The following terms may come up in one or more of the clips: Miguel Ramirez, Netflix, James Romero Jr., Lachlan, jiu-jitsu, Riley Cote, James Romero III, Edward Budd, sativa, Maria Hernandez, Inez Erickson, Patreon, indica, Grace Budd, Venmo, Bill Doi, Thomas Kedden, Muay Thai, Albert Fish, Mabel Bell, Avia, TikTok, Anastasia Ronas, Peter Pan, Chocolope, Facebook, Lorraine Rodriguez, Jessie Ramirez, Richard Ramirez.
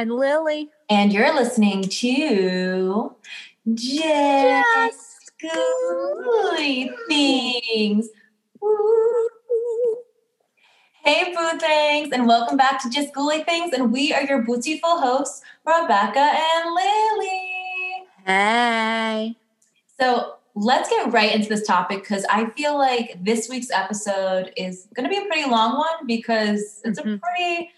And Lily. And you're listening to Just Gooey Things. Woo. Hey, Boo Things, and welcome back to Just Gooey Things. And we are your beautiful hosts, Rebecca and Lily. Hey. So let's get right into this topic because I feel like this week's episode is going to be a pretty long one because it's a pretty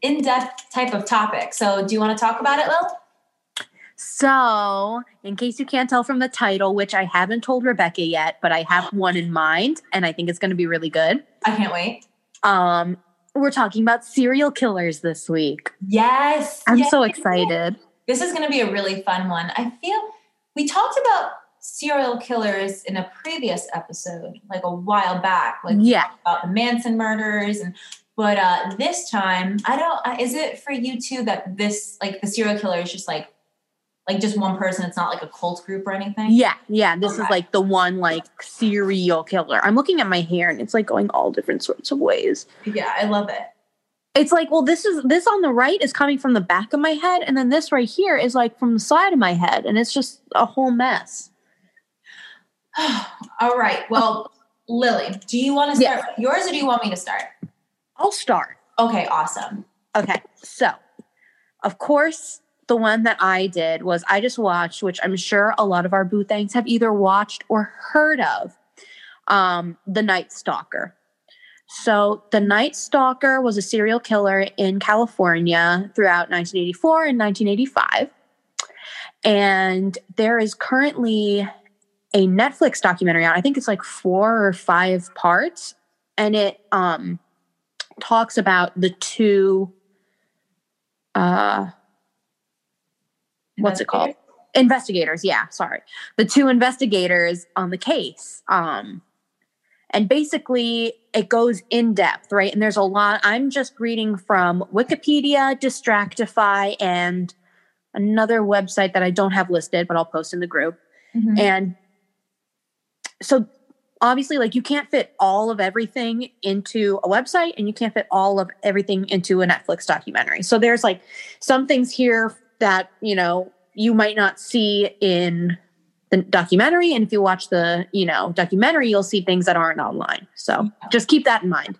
in-depth type of topic. So do you want to talk about it, Lil? So, in case you can't tell from the title, which I haven't told Rebecca yet, but I have one in mind, and I think it's going to be really good. I can't wait. We're talking about serial killers this week. Yes. I'm so excited. This is going to be a really fun one. I feel we talked about serial killers in a previous episode, like a while back, like about the Manson murders and... But this time, I don't, is it for you too that this, like the serial killer is just like just one person? It's not like a cult group or anything? Yeah. Yeah. This is like the one like serial killer. I'm looking at my hair and it's like going all different sorts of ways. Yeah. I love it. It's like, well, this on the right is coming from the back of my head. And then this right here is like from the side of my head. And it's just a whole mess. All right. Well, Lily, do you want to start with yours or do you want me to start? I'll start. Okay, awesome. Okay, so, of course, the one that I did was I just watched, which I'm sure a lot of our Boo Thangs have either watched or heard of, The Night Stalker. So, The Night Stalker was a serial killer in California throughout 1984 and 1985. And there is currently a Netflix documentary on, I think it's like 4 or 5 parts, and it... talks about the two investigators the two investigators on the case, and basically it goes in depth, right? And there's a lot. I'm just reading from Wikipedia, Distractify, and another website that I don't have listed but I'll post in the group. And so obviously, like, you can't fit all of everything into a website and you can't fit all of everything into a Netflix documentary. So there's, like, some things here that, you know, you might not see in the documentary. And if you watch the, you know, documentary, you'll see things that aren't online. So just keep that in mind.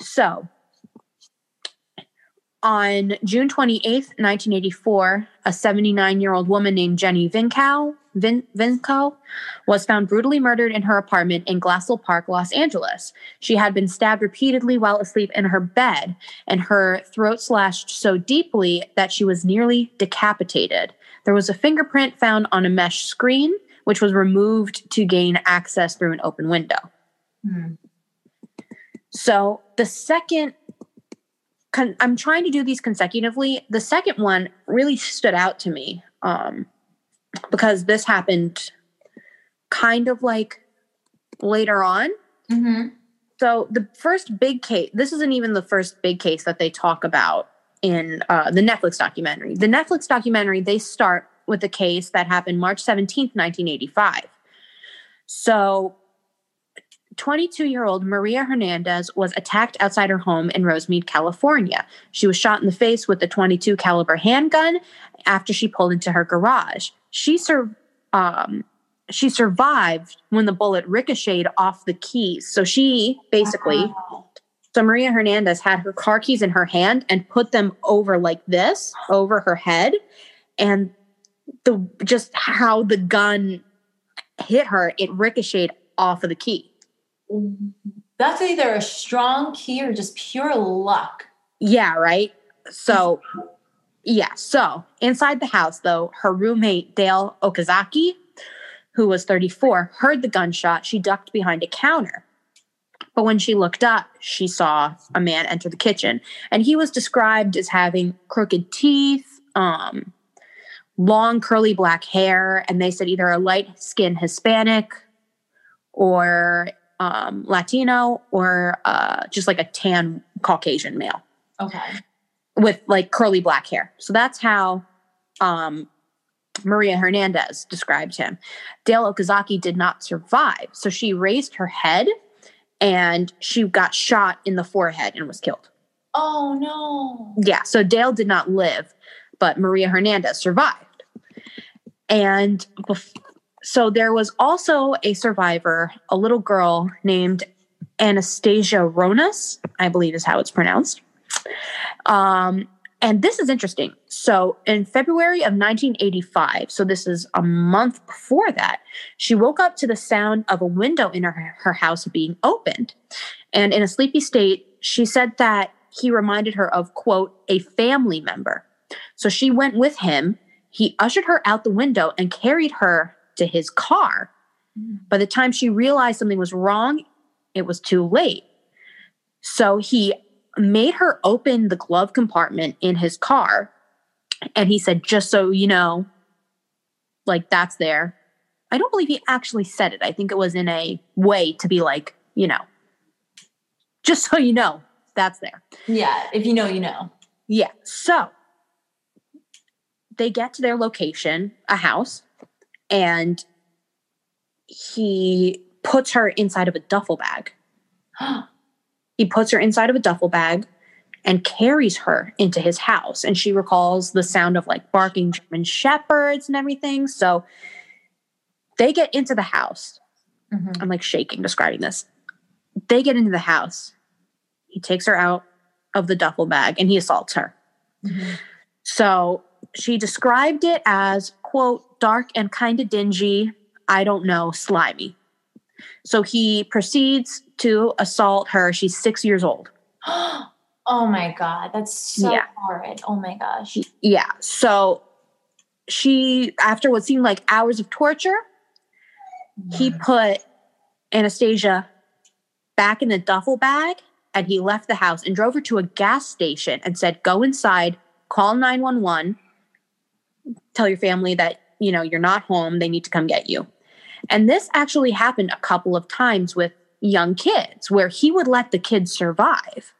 So on June 28th, 1984, a 79-year-old woman named Jenny Vincow was found brutally murdered in her apartment in Glassell Park, Los Angeles. She had been stabbed repeatedly while asleep in her bed, and her throat slashed so deeply that she was nearly decapitated. There was a fingerprint found on a mesh screen, which was removed to gain access through an open window. So the second... I'm trying to do these consecutively. The second one really stood out to me. Because this happened kind of like later on. So the first big case, this isn't even the first big case that they talk about in the Netflix documentary. The Netflix documentary, they start with a case that happened March 17th, 1985. So 22-year-old Maria Hernandez was attacked outside her home in Rosemead, California. She was shot in the face with a .22 caliber handgun after she pulled into her garage. She survived when the bullet ricocheted off the keys. So she basically, so Maria Hernandez had her car keys in her hand and put them over like this, over her head. And the just how the gun hit her, it ricocheted off of the key. That's either a strong key or just pure luck. Yeah, right? So, yeah. So, inside the house, though, her roommate, Dale Okazaki, who was 34, heard the gunshot. She ducked behind a counter. But when she looked up, she saw a man enter the kitchen. And he was described as having crooked teeth, long curly black hair, and they said either a light-skinned Hispanic or... Latino or just like a tan Caucasian male. Okay. With like curly black hair. So that's how Maria Hernandez described him. Dale Okazaki did not survive. So she raised her head and she got shot in the forehead and was killed. Oh, no. Yeah, so Dale did not live, but Maria Hernandez survived. And so there was also a survivor, a little girl named Anastasia Ronas, I believe is how it's pronounced. And this is interesting. So in February of 1985, so this is a month before that, she woke up to the sound of a window in her house being opened. And in a sleepy state, she said that he reminded her of, quote, a family member. So she went with him. He ushered her out the window and carried her to his car. By the time she realized something was wrong, it was too late. So he made her open the glove compartment in his car. And he said, just so you know, like, that's there. I don't believe he actually said it. I think it was in a way to be like, you know, just so you know, that's there. Yeah. If you know, you know. Yeah. So they get to their location, a house, and he puts her inside of a duffel bag. He puts her inside of a duffel bag and carries her into his house. And she recalls the sound of like barking German shepherds and everything. So they get into the house. Mm-hmm. I'm like shaking describing this. They get into the house. He takes her out of the duffel bag and he assaults her. Mm-hmm. So she described it as, quote, dark and kind of dingy. I don't know, slimy. So he proceeds to assault her. She's 6 years old. Oh my God. That's so horrid. Oh my gosh. Yeah. So she, after what seemed like hours of torture, he put Anastasia back in the duffel bag and he left the house and drove her to a gas station and said, go inside, call 911, tell your family that, you know, you're not home. They need to come get you. And this actually happened a couple of times with young kids where he would let the kids survive.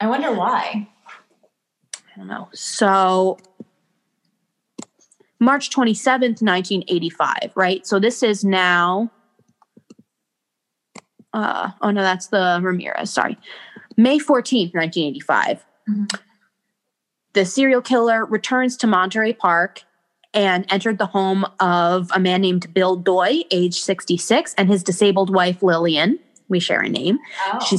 I wonder why. I don't know. So March 27th, 1985, right? So this is now, oh no, that's the Ramirez, sorry. May 14th, 1985. Mm-hmm. The serial killer returns to Monterey Park and entered the home of a man named Bill Doi, age 66, and his disabled wife, Lillian. We share a name. Oh.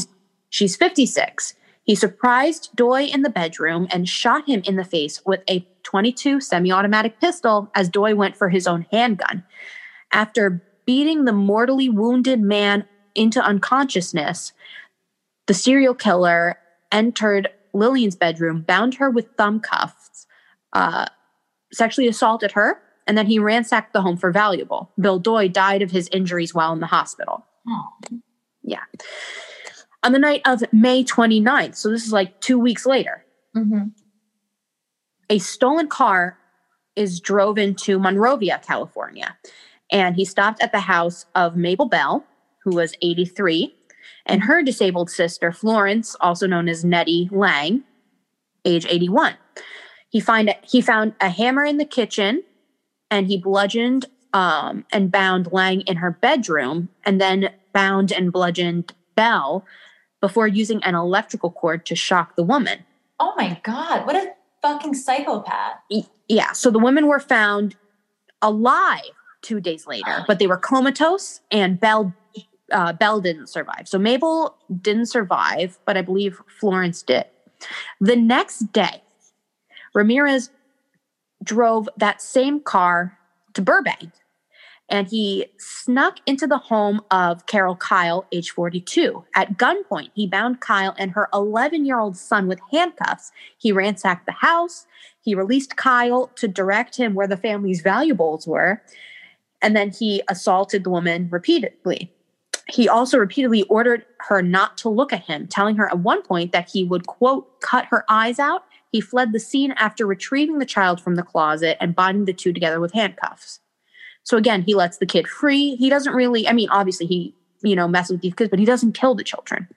She's 56. He surprised Doi in the bedroom and shot him in the face with a .22 semi-automatic pistol as Doi went for his own handgun. After beating the mortally wounded man into unconsciousness, the serial killer entered Lillian's bedroom, bound her with thumb cuffs, sexually assaulted her, and then he ransacked the home for valuable. Bill Doi died of his injuries while in the hospital. Oh. Yeah. On the night of May 29th, so this is like 2 weeks later, mm-hmm. a stolen car is drove into Monrovia, California, and he stopped at the house of Mabel Bell, who was 83, and her disabled sister, Florence, also known as Nettie Lang, age 81. He found a hammer in the kitchen, and he bludgeoned and bound Lang in her bedroom, and then bound and bludgeoned Bell before using an electrical cord to shock the woman. Oh my God, what a fucking psychopath. Yeah, so the women were found alive 2 days later, but they were comatose, and Bell didn't survive. So Mabel didn't survive, but I believe Florence did. The next day, Ramirez drove that same car to Burbank, and he snuck into the home of Carol Kyle, age 42. At gunpoint, he bound Kyle and her 11-year-old son with handcuffs. He ransacked the house. He released Kyle to direct him where the family's valuables were, and then he assaulted the woman repeatedly. He also repeatedly ordered her not to look at him, telling her at one point that he would, quote, cut her eyes out. He fled the scene after retrieving the child from the closet and binding the two together with handcuffs. So again, he lets the kid free. He doesn't really, I mean, obviously he, you know, messes with these kids, but he doesn't kill the children.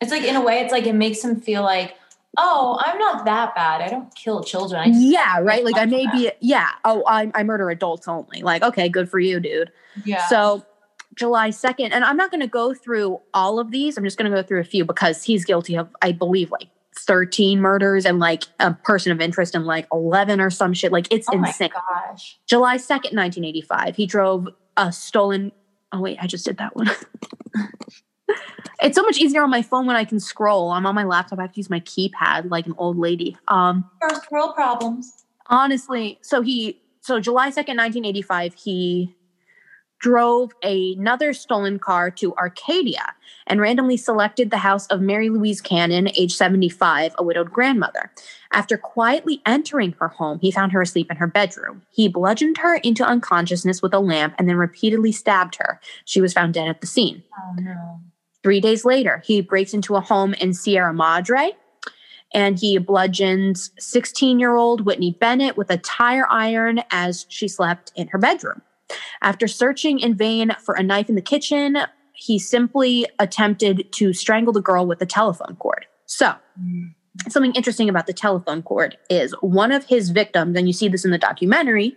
It's like, in a way, it's like, it makes him feel like, oh, I'm not that bad. I don't kill children. I just, yeah, right. Like, I may be, yeah. Oh, I murder adults only. Like, okay, good for you, dude. Yeah. So July 2nd, and I'm not going to go through all of these. I'm just going to go through a few because he's guilty of, I believe, like 13 murders and like a person of interest in like 11 or some shit. Like it's insane. My gosh. July 2nd, 1985. He drove a stolen. Oh wait, I just did that one. It's so much easier on my phone when I can scroll. I'm on my laptop. I have to use my keypad like an old lady. First world problems. Honestly. So July 2nd, 1985, he drove another stolen car to Arcadia and randomly selected the house of Mary Louise Cannon, age 75, a widowed grandmother. After quietly entering her home, he found her asleep in her bedroom. He bludgeoned her into unconsciousness with a lamp and then repeatedly stabbed her. She was found dead at the scene. Oh, no. 3 days later, he breaks into a home in Sierra Madre, and he bludgeons 16-year-old Whitney Bennett with a tire iron as she slept in her bedroom. After searching in vain for a knife in the kitchen, he simply attempted to strangle the girl with a telephone cord. So, something interesting about the telephone cord is one of his victims, and you see this in the documentary,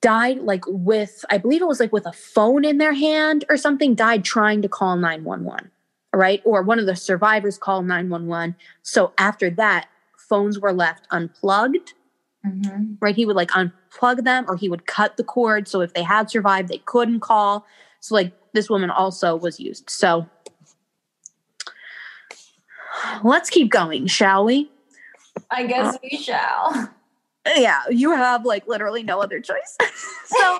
died like with, I believe it was like with a phone in their hand or something, died trying to call 911, right? Or one of the survivors called 911. So after that, phones were left unplugged. Mm-hmm. Right, he would like unplug them or he would cut the cord. So if they had survived, they couldn't call. So like this woman also was used. So let's keep going, shall we? I guess we shall. Yeah, you have like literally no other choice. So,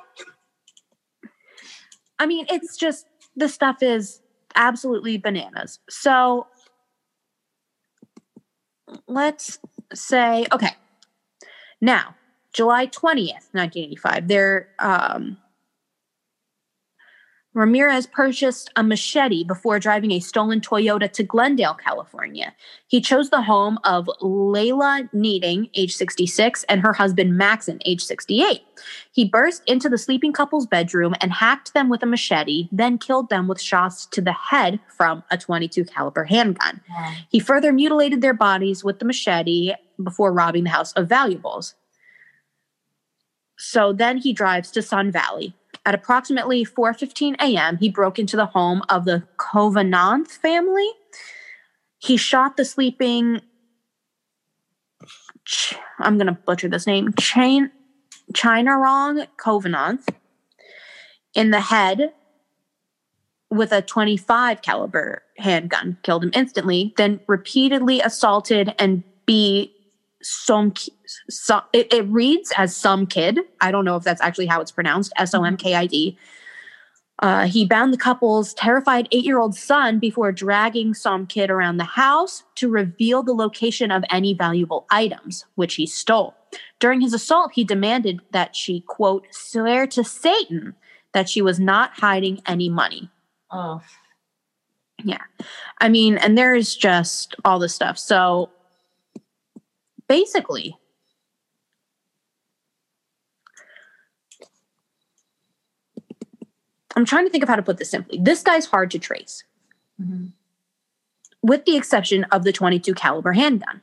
I mean, it's just, the stuff is absolutely bananas. So let's say, okay. Now, July 20th, 1985, Ramirez purchased a machete before driving a stolen Toyota to Glendale, California. He chose the home of Layla Needing, age 66, and her husband Maxon, age 68. He burst into the sleeping couple's bedroom and hacked them with a machete, then killed them with shots to the head from a .22 caliber handgun. Wow. He further mutilated their bodies with the machete before robbing the house of valuables. So then he drives to Sun Valley. At approximately 4:15 a.m., he broke into the home of the Covenant family. He shot the sleeping, I'm going to butcher this name, Chain Chinarong Covenant in the head with a .25 caliber handgun, killed him instantly, then repeatedly assaulted and beat it reads as some kid. I don't know if that's actually how it's pronounced. SOMKID. He bound the couple's terrified 8-year-old son before dragging some kid around the house to reveal the location of any valuable items, which he stole. During his assault, he demanded that she, quote, swear to Satan that she was not hiding any money. Oh. Yeah. I mean, and there's just all this stuff. So, basically, I'm trying to think of how to put this simply. This guy's hard to trace, mm-hmm. with the exception of the .22 caliber handgun,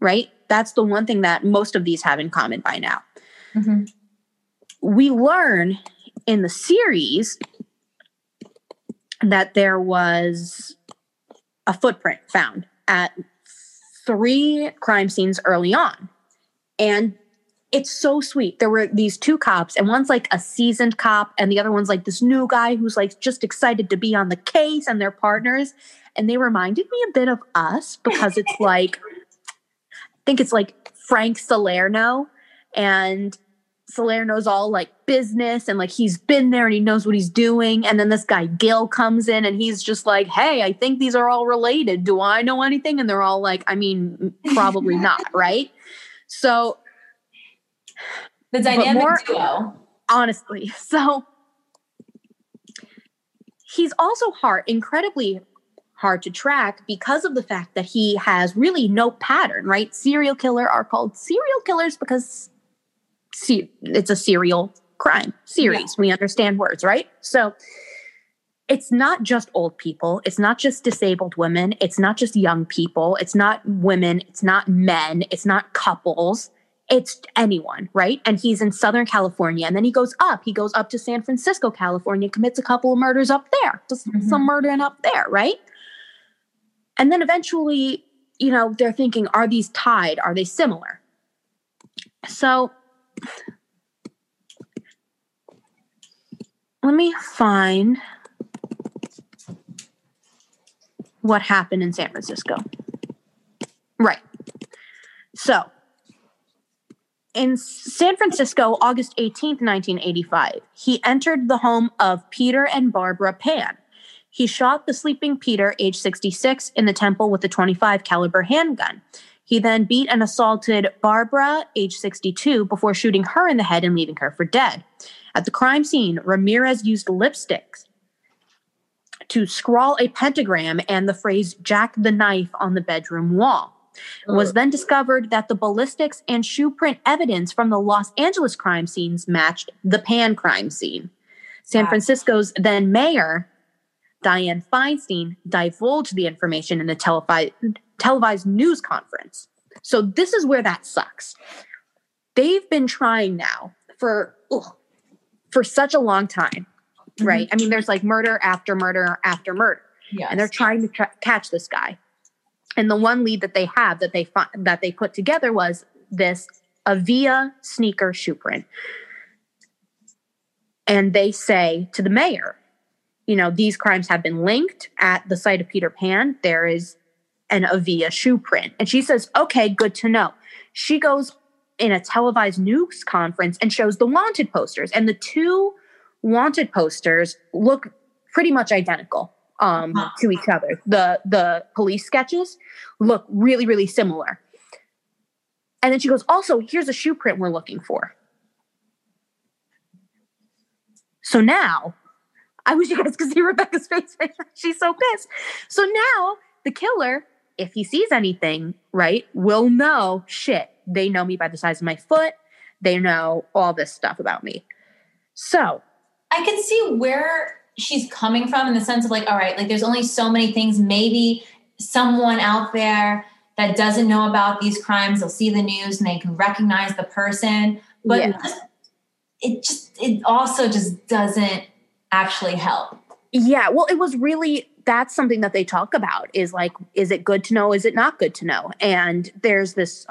right? That's the one thing that most of these have in common by now. Mm-hmm. We learn in the series that there was a footprint found at 3 crime scenes early on. And it's so sweet. There were these 2 cops, and one's like a seasoned cop, and the other one's like this new guy who's like just excited to be on the case, and they're partners. And they reminded me a bit of us because it's like, I think it's like Frank Salerno, and Salerno's all like business and like he's been there and he knows what he's doing. And then this guy Gil comes in and he's just like, hey, I think these are all related. Do I know anything? And they're all like, I mean, probably not, right? So the dynamic duo. Honestly. So he's also incredibly hard to track because of the fact that he has really no pattern, right? Serial killer are called serial killers because it's a serial crime series. Yeah. We understand words, right? So it's not just old people. It's not just disabled women. It's not just young people. It's not women. It's not men. It's not couples. It's anyone, right? And he's in Southern California. And then he goes up. He goes up to San Francisco, California, commits a couple of murders up there. Just mm-hmm. some murdering up there, right? And then eventually you know, they're thinking, are these tied? Are they similar? So let me find what happened in San Francisco. Right. So in San Francisco, August 18th, 1985, he entered the home of Peter and Barbara Pan. He shot the sleeping Peter, age 66, in the temple with a .25 caliber handgun. He then beat and assaulted Barbara, age 62, before shooting her in the head and leaving her for dead. At the crime scene, Ramirez used lipsticks to scrawl a pentagram and the phrase "Jack the Knife" on the bedroom wall. It was then discovered that the ballistics and shoe print evidence from the Los Angeles crime scenes matched the Pan crime scene. San Francisco's then mayor, Diane Feinstein, divulged the information in a televised news conference. So this is where that sucks. They've been trying now for such a long time, right? Mm-hmm. I mean, there's like murder after murder after murder. Yes. And they're trying to catch this guy. And the one lead that they have that they put together was this Avia sneaker shoe print. And they say to the mayor, you know, these crimes have been linked at the site of Peter Pan. There is an Avia shoe print. And she says, okay, good to know. She goes in a televised news conference and shows the wanted posters. And the two wanted posters look pretty much identical to each other. The police sketches look really, really similar. And then she goes, also, here's a shoe print we're looking for. So now, I wish you guys could see Rebecca's face right now. She's so pissed. So now the killer, if he sees anything, right, will know, shit, they know me by the size of my foot. They know all this stuff about me. So I can see where she's coming from in the sense of like, all right, like there's only so many things. Maybe someone out there that doesn't know about these crimes, they'll see the news and they can recognize the person. But it also just doesn't actually help. Yeah. Well, it was really, that's something that they talk about is like, is it good to know? Is it not good to know? And there's this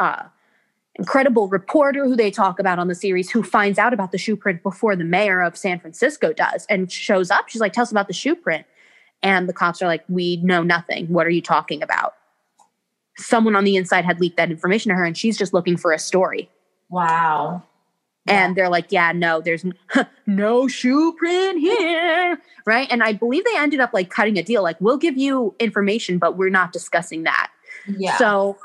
incredible reporter who they talk about on the series who finds out about the shoe print before the mayor of San Francisco does and shows up. She's like, tell us about the shoe print. And the cops are like, we know nothing. What are you talking about? Someone on the inside had leaked that information to her and she's just looking for a story. Wow. And they're like, yeah, no, there's no shoe print here. Right. And I believe they ended up like cutting a deal. Like, we'll give you information, but we're not discussing that. Yeah. So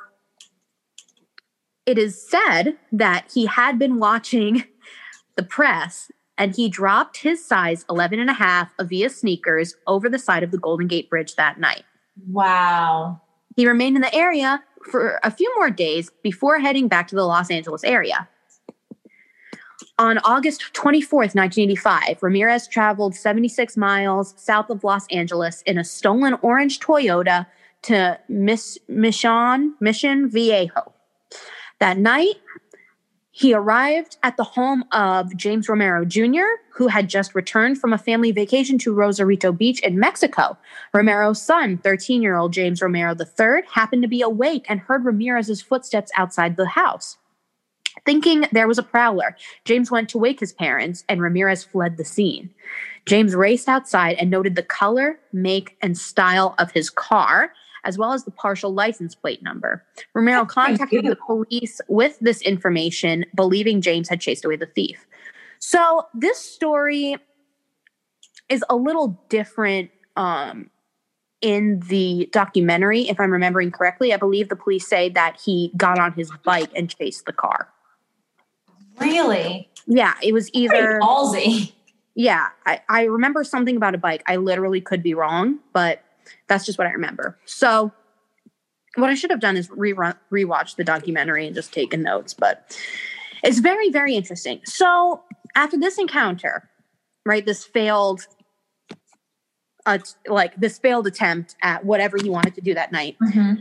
it is said that he had been watching the press and he dropped his size 11 and a half Avia sneakers over the side of the Golden Gate Bridge that night. Wow. He remained in the area for a few more days before heading back to the Los Angeles area. On August 24th, 1985, Ramirez traveled 76 miles south of Los Angeles in a stolen orange Toyota to Mission Viejo. That night, he arrived at the home of James Romero Jr., who had just returned from a family vacation to Rosarito Beach in Mexico. Romero's son, 13-year-old James Romero III, happened to be awake and heard Ramirez's footsteps outside the house. Thinking there was a prowler, James went to wake his parents, and Ramirez fled the scene. James raced outside and noted the color, make, and style of his car, as well as the partial license plate number. Romero contacted the police with this information, believing James had chased away the thief. So this story is a little different in the documentary, if I'm remembering correctly. I believe the police say that he got on his bike and chased the car. Really? Yeah, it was either ballsy. Yeah, I remember something about a bike. I literally could be wrong, but that's just what I remember. So what I should have done is rewatch the documentary and just taken notes, but it's very, very interesting. So after this encounter, right, this failed attempt at whatever he wanted to do that night, mm-hmm.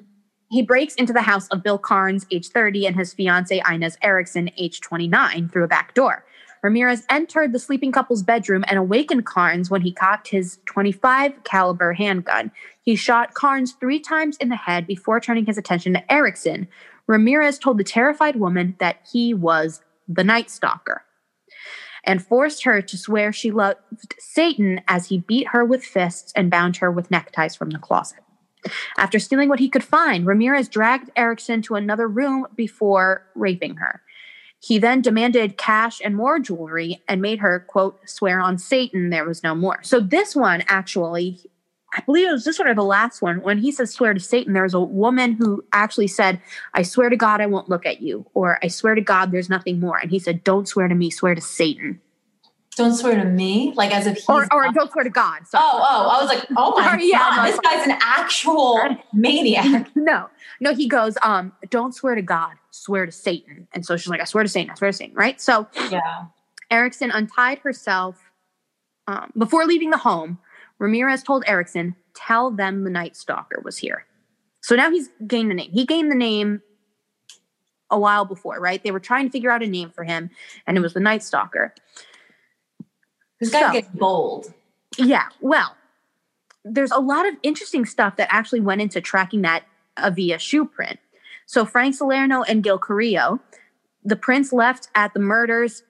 He breaks into the house of Bill Carnes, age 30, and his fiancée, Inez Erickson, age 29, through a back door. Ramirez entered the sleeping couple's bedroom and awakened Carnes when he cocked his .25 caliber handgun. He shot Carnes 3 times in the head before turning his attention to Erickson. Ramirez told the terrified woman that he was the Night Stalker and forced her to swear she loved Satan as he beat her with fists and bound her with neckties from the closet. After stealing what he could find, Ramirez dragged Erickson to another room before raping her. He then demanded cash and more jewelry and made her, quote, swear on Satan there was no more. So this one, actually, I believe it was this one or the last one, when he says swear to Satan, there's a woman who actually said, I swear to God I won't look at you, or I swear to God there's nothing more. And he said, don't swear to me, swear to Satan. Don't swear to me? Like as if he's... Or don't swear to God. Sorry. Oh, I was like, oh my God, yeah, this guy's an actual maniac. No, he goes, don't swear to God, swear to Satan. And so she's like, I swear to Satan, right? So yeah. Erickson untied herself. Before leaving the home, Ramirez told Erickson, tell them the Night Stalker was here. So now he's gained the name. He gained the name a while before, right? They were trying to figure out a name for him, and it was the Night Stalker. This guy gets bold. Yeah. Well, there's a lot of interesting stuff that actually went into tracking that via shoe print. So Frank Salerno and Gil Carrillo, the prints left at the murders,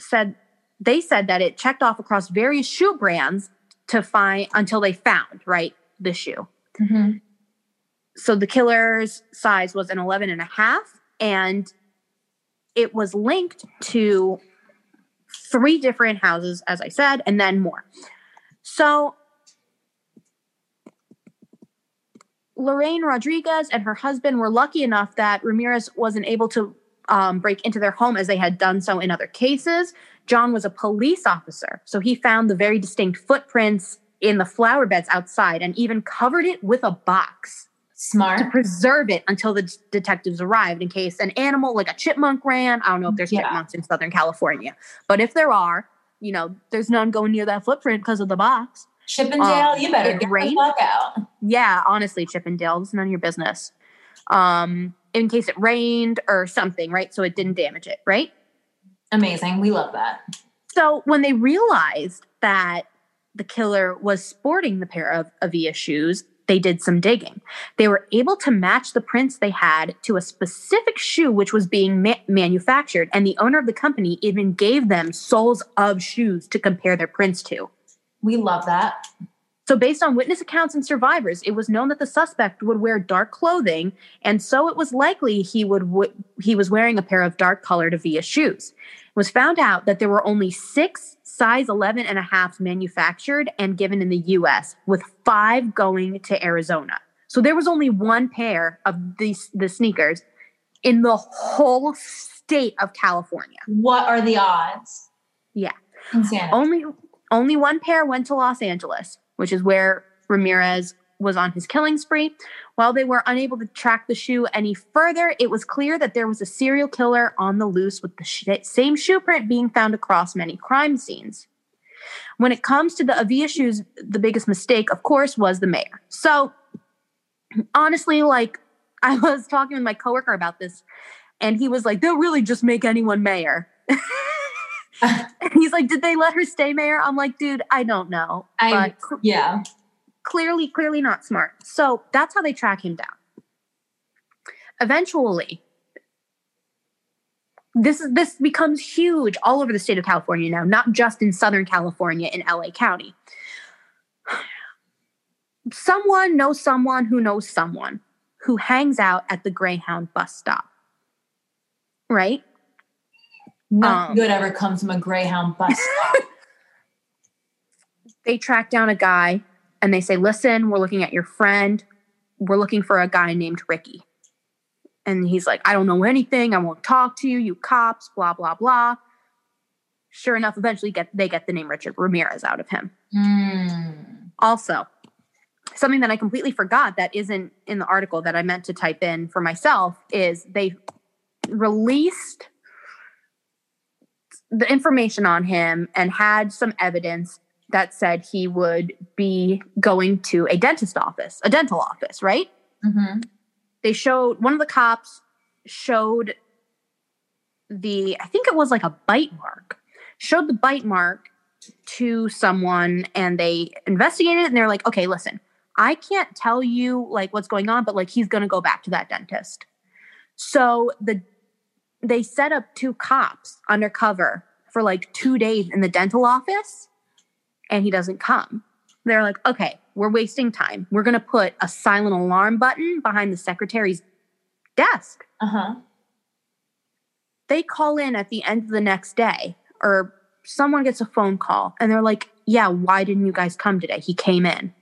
said that it checked off across various shoe brands to find until they found, right, the shoe. Mm-hmm. So the killer's size was an 11.5, and it was linked to 3 different houses, as I said, and then more. So Lorraine Rodriguez and her husband were lucky enough that Ramirez wasn't able to break into their home as they had done so in other cases. John was a police officer, so he found the very distinct footprints in the flower beds outside and even covered it with a box. Smart. To preserve it until the detectives arrived in case an animal like a chipmunk ran. I don't know if there's chipmunks in Southern California, but if there are, you know, there's none going near that footprint because of the box. Chippendale, you better get the fuck out. Yeah, honestly, Chippendale, it's none of your business. In case it rained or something, right? So it didn't damage it, right? Amazing. We love that. So when they realized that the killer was sporting the pair of Avia shoes, they did some digging. They were able to match the prints they had to a specific shoe which was being manufactured, and the owner of the company even gave them soles of shoes to compare their prints to. We love that. So based on witness accounts and survivors, it was known that the suspect would wear dark clothing, and so it was likely he was wearing a pair of dark-colored Avia shoes. It was found out that there were only 6 size 11.5 manufactured and given in the U.S., with 5 going to Arizona. So there was only one pair of the sneakers in the whole state of California. What are the odds? Yeah. Insanity. Only one pair went to Los Angeles, which is where Ramirez was on his killing spree. While they were unable to track the shoe any further, it was clear that there was a serial killer on the loose, with the same shoe print being found across many crime scenes. When it comes to the Avia shoes, the biggest mistake, of course, was the mayor. So, honestly, like, I was talking with my coworker about this, and he was like, they'll really just make anyone mayor. And he's like, did they let her stay mayor? I'm like, dude, I don't know. Yeah. Clearly not smart. So that's how they track him down. Eventually, this becomes huge all over the state of California now, not just in Southern California, in LA County. Someone knows someone who knows someone who hangs out at the Greyhound bus stop. Right? Nothing good ever comes from a Greyhound bus stop. They track down a guy. And they say, listen, we're looking at your friend. We're looking for a guy named Ricky. And he's like, I don't know anything. I won't talk to you. You cops, blah, blah, blah. Sure enough, eventually they get the name Richard Ramirez out of him. Mm. Also, something that I completely forgot that isn't in the article that I meant to type in for myself is they released the information on him and had some evidence that said he would be going to a dental office, right? Mm-hmm. They showed, one of the cops showed I think it was like a bite mark showed the bite mark to someone and they investigated it and they're like, okay, listen, I can't tell you like what's going on, but like he's going to go back to that dentist. So they set up two cops undercover for like 2 days in the dental office and he doesn't come. They're like, okay, we're wasting time. We're going to put a silent alarm button behind the secretary's desk. Uh-huh. They call in at the end of the next day or someone gets a phone call and they're like, yeah, why didn't you guys come today? He came in.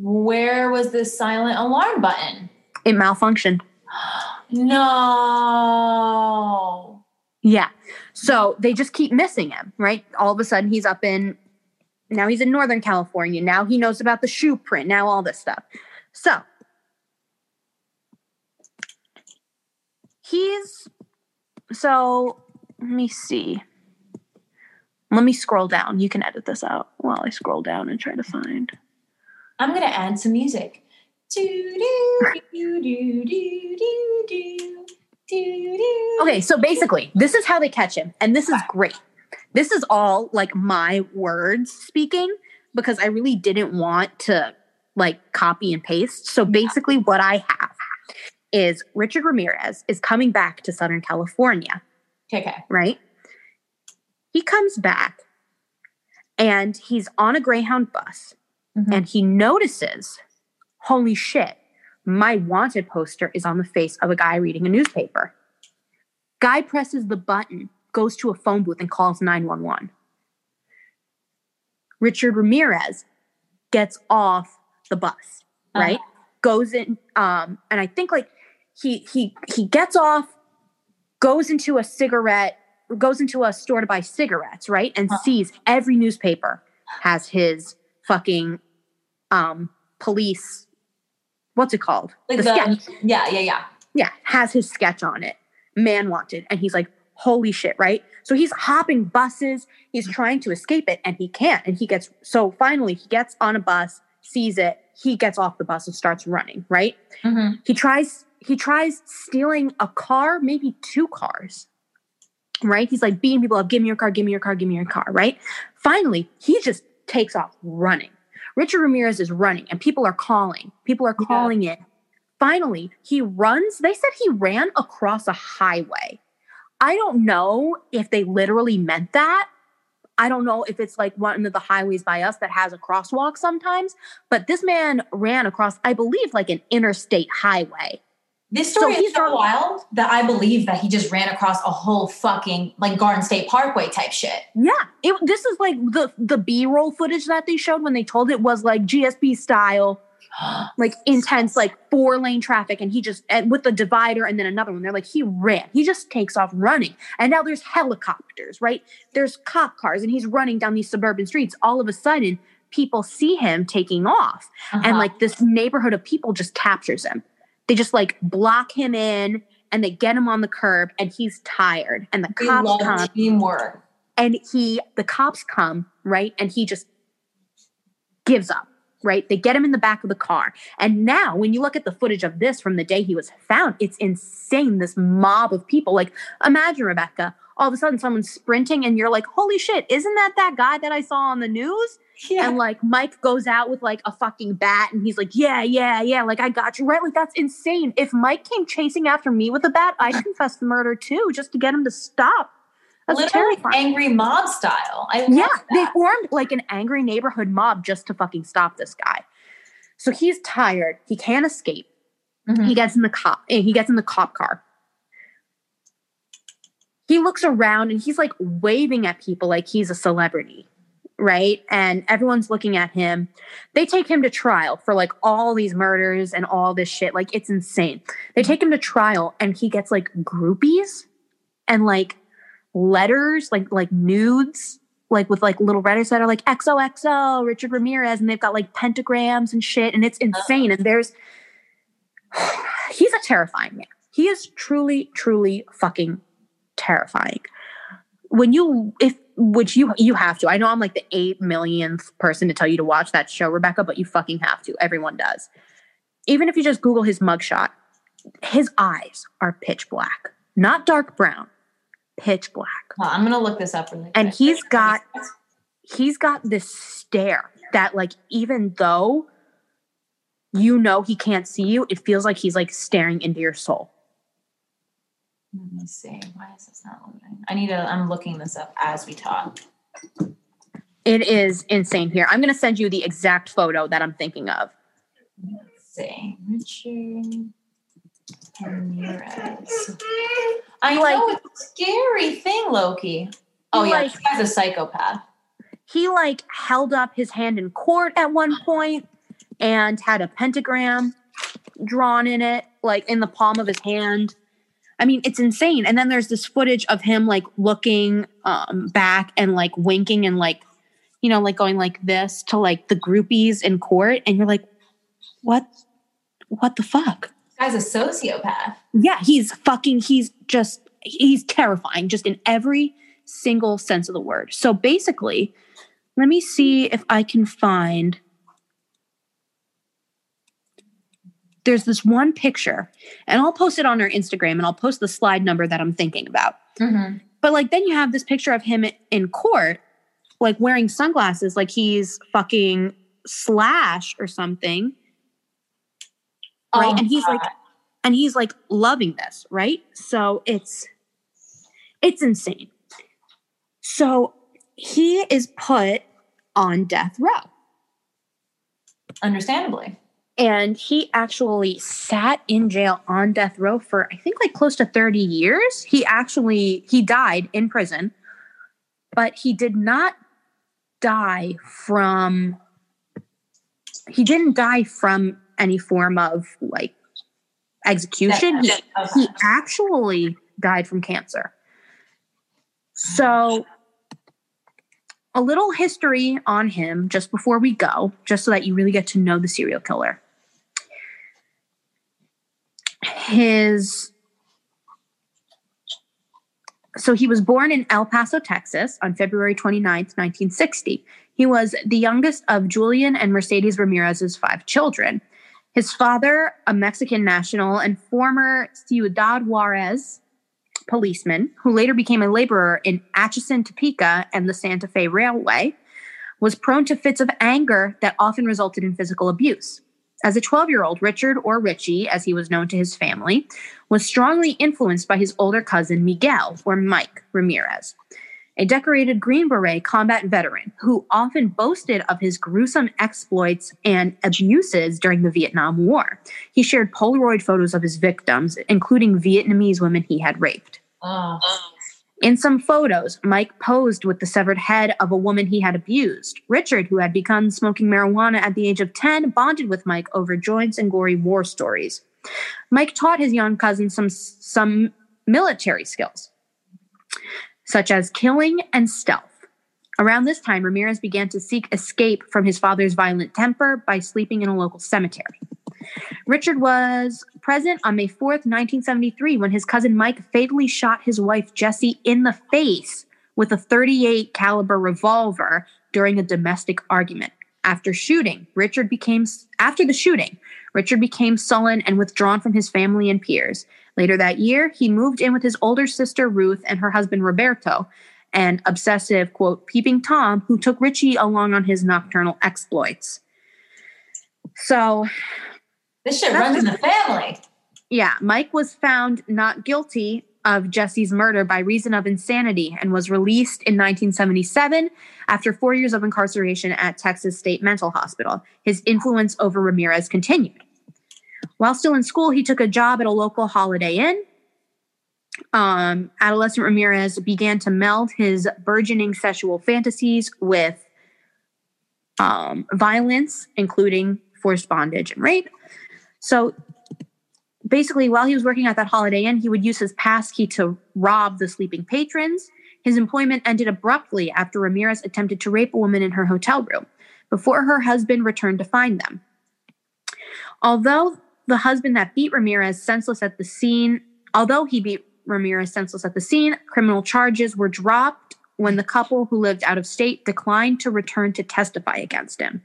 Where was this silent alarm button? It malfunctioned. No. Yeah. So they just keep missing him, right? All of a sudden he's up in, now he's in Northern California. Now he knows about the shoe print. Now all this stuff. So let me see. Let me scroll down. You can edit this out while I scroll down and try to find. I'm going to add some music. Okay, so basically, this is how they catch him. And this is great. This is all, like, my words speaking because I really didn't want to, like, copy and paste. So basically what I have is Richard Ramirez is coming back to Southern California. Okay. Right? He comes back, and he's on a Greyhound bus, mm-hmm. and he notices, holy shit, my wanted poster is on the face of a guy reading a newspaper. Guy presses the button, goes to a phone booth, and calls 911. Richard Ramirez gets off the bus, right? Uh-huh. Goes in, and I think like he gets off, goes into a store to buy cigarettes, right? And uh-huh. sees every newspaper has his fucking police. What's it called? Like sketch. Yeah. Yeah, has his sketch on it. Man wanted. And he's like, holy shit, right? So he's hopping buses. He's trying to escape it, and he can't. And so finally he gets on a bus, sees it. He gets off the bus and starts running, right? Mm-hmm. He tries stealing a car, maybe two cars, right? He's like beating people up, give me your car, right? Finally, he just takes off running. Richard Ramirez is running, and people are calling. People are calling in. Finally, he runs. They said he ran across a highway. I don't know if they literally meant that. I don't know if it's like one of the highways by us that has a crosswalk sometimes. But this man ran across, I believe, like an interstate highway. This story is so wild that I believe that he just ran across a whole fucking, like, Garden State Parkway type shit. Yeah. This is, like, the B-roll footage that they showed when they told it was, like, GSP style, like, intense, like, four-lane traffic. And he just, with the divider and then another one, they're like, he ran. He just takes off running. And now there's helicopters, right? There's cop cars, and he's running down these suburban streets. All of a sudden, people see him taking off. Uh-huh. And, like, this neighborhood of people just captures him. They just, like, block him in, and they get him on the curb, and he's tired. And the cops come. Teamwork. And the cops come, right? And he just gives up, right? They get him in the back of the car. And now, when you look at the footage of this from the day he was found, it's insane, this mob of people. Like, imagine, Rebecca, all of a sudden someone's sprinting, and you're like, holy shit, isn't that guy that I saw on the news? Yeah. And, like, Mike goes out with, like, a fucking bat, and he's like, yeah, like, I got you, right? Like, that's insane. If Mike came chasing after me with a bat, I'd confess the murder, too, just to get him to stop. That's literally terrifying. Angry mob style. They formed, like, an angry neighborhood mob just to fucking stop this guy. So he's tired. He can't escape. Mm-hmm. He gets in the cop car. He looks around, and he's, like, waving at people like he's a celebrity. Right? And everyone's looking at him. They take him to trial for, like, all these murders and all this shit. Like, it's insane. They take him to trial, and he gets, like, groupies and, like, letters, like nudes, like, with, like, little letters that are, like, XOXO, Richard Ramirez, and they've got, like, pentagrams and shit, and it's insane. And he's a terrifying man. He is truly, truly fucking terrifying. You have to. I know I'm like the 8 millionth person to tell you to watch that show, Rebecca, but you fucking have to. Everyone does. Even if you just Google his mugshot, his eyes are pitch black, not dark brown, pitch black. Well, I'm going to look this up really quick. And he's got this stare that, like, even though you know he can't see you, it feels like he's, like, staring into your soul. Let me see. Why is this not loading? I'm looking this up as we talk. It is insane here. I'm going to send you the exact photo that I'm thinking of. Let's see. Richard Ramirez. I know it's a scary thing, Loki. Oh, yeah. This guy's a psychopath. He, like, held up his hand in court at one point and had a pentagram drawn in it, like, in the palm of his hand. I mean, it's insane. And then there's this footage of him, like, looking back and, like, winking and, like, you know, like, going like this to, like, the groupies in court. And you're like, what the fuck? This guy's a sociopath. Yeah, he's terrifying, just in every single sense of the word. So basically, let me see if I can find... There's this one picture, and I'll post it on our Instagram, and I'll post the slide number that I'm thinking about. Mm-hmm. But, like, then you have this picture of him in court, like, wearing sunglasses, like he's fucking Slash or something, right? Oh, and he's God. and he's loving this, right? So it's insane. So he is put on death row, understandably. And he actually sat in jail on death row for, I think, like, close to 30 years. He died in prison, but he did not die from, any form of, like, execution. He actually died from cancer. So a little history on him just before we go, just so that you really get to know the serial killer. So he was born in El Paso, Texas on February 29th, 1960. He was the youngest of Julian and Mercedes Ramirez's 5 children. His father, a Mexican national and former Ciudad Juarez policeman, who later became a laborer in Atchison, Topeka, and the Santa Fe Railway, was prone to fits of anger that often resulted in physical abuse. As a 12-year-old, Richard, or Richie, as he was known to his family, was strongly influenced by his older cousin, Miguel, or Mike Ramirez, a decorated Green Beret combat veteran who often boasted of his gruesome exploits and abuses during the Vietnam War. He shared Polaroid photos of his victims, including Vietnamese women he had raped. Oh. In some photos, Mike posed with the severed head of a woman he had abused. Richard, who had begun smoking marijuana at the age of 10, bonded with Mike over joints and gory war stories. Mike taught his young cousin some military skills, such as killing and stealth. Around this time, Ramirez began to seek escape from his father's violent temper by sleeping in a local cemetery. Richard was present on May 4th, 1973, when his cousin Mike fatally shot his wife Jessie in the face with a .38 caliber revolver during a domestic argument. After the shooting, Richard became sullen and withdrawn from his family and peers. Later that year, he moved in with his older sister, Ruth, and her husband, Roberto, an obsessive, quote, peeping Tom, who took Richie along on his nocturnal exploits. So this shit runs in the family. Yeah. Mike was found not guilty of Jessie's murder by reason of insanity and was released in 1977 after 4 years of incarceration at Texas State Mental Hospital. His influence over Ramirez continued. While still in school, he took a job at a local Holiday Inn. Adolescent Ramirez began to meld his burgeoning sexual fantasies with violence, including forced bondage and rape. So basically, while he was working at that Holiday Inn, he would use his passkey to rob the sleeping patrons. His employment ended abruptly after Ramirez attempted to rape a woman in her hotel room before her husband returned to find them. Although he beat Ramirez senseless at the scene, criminal charges were dropped when the couple, who lived out of state, declined to return to testify against him.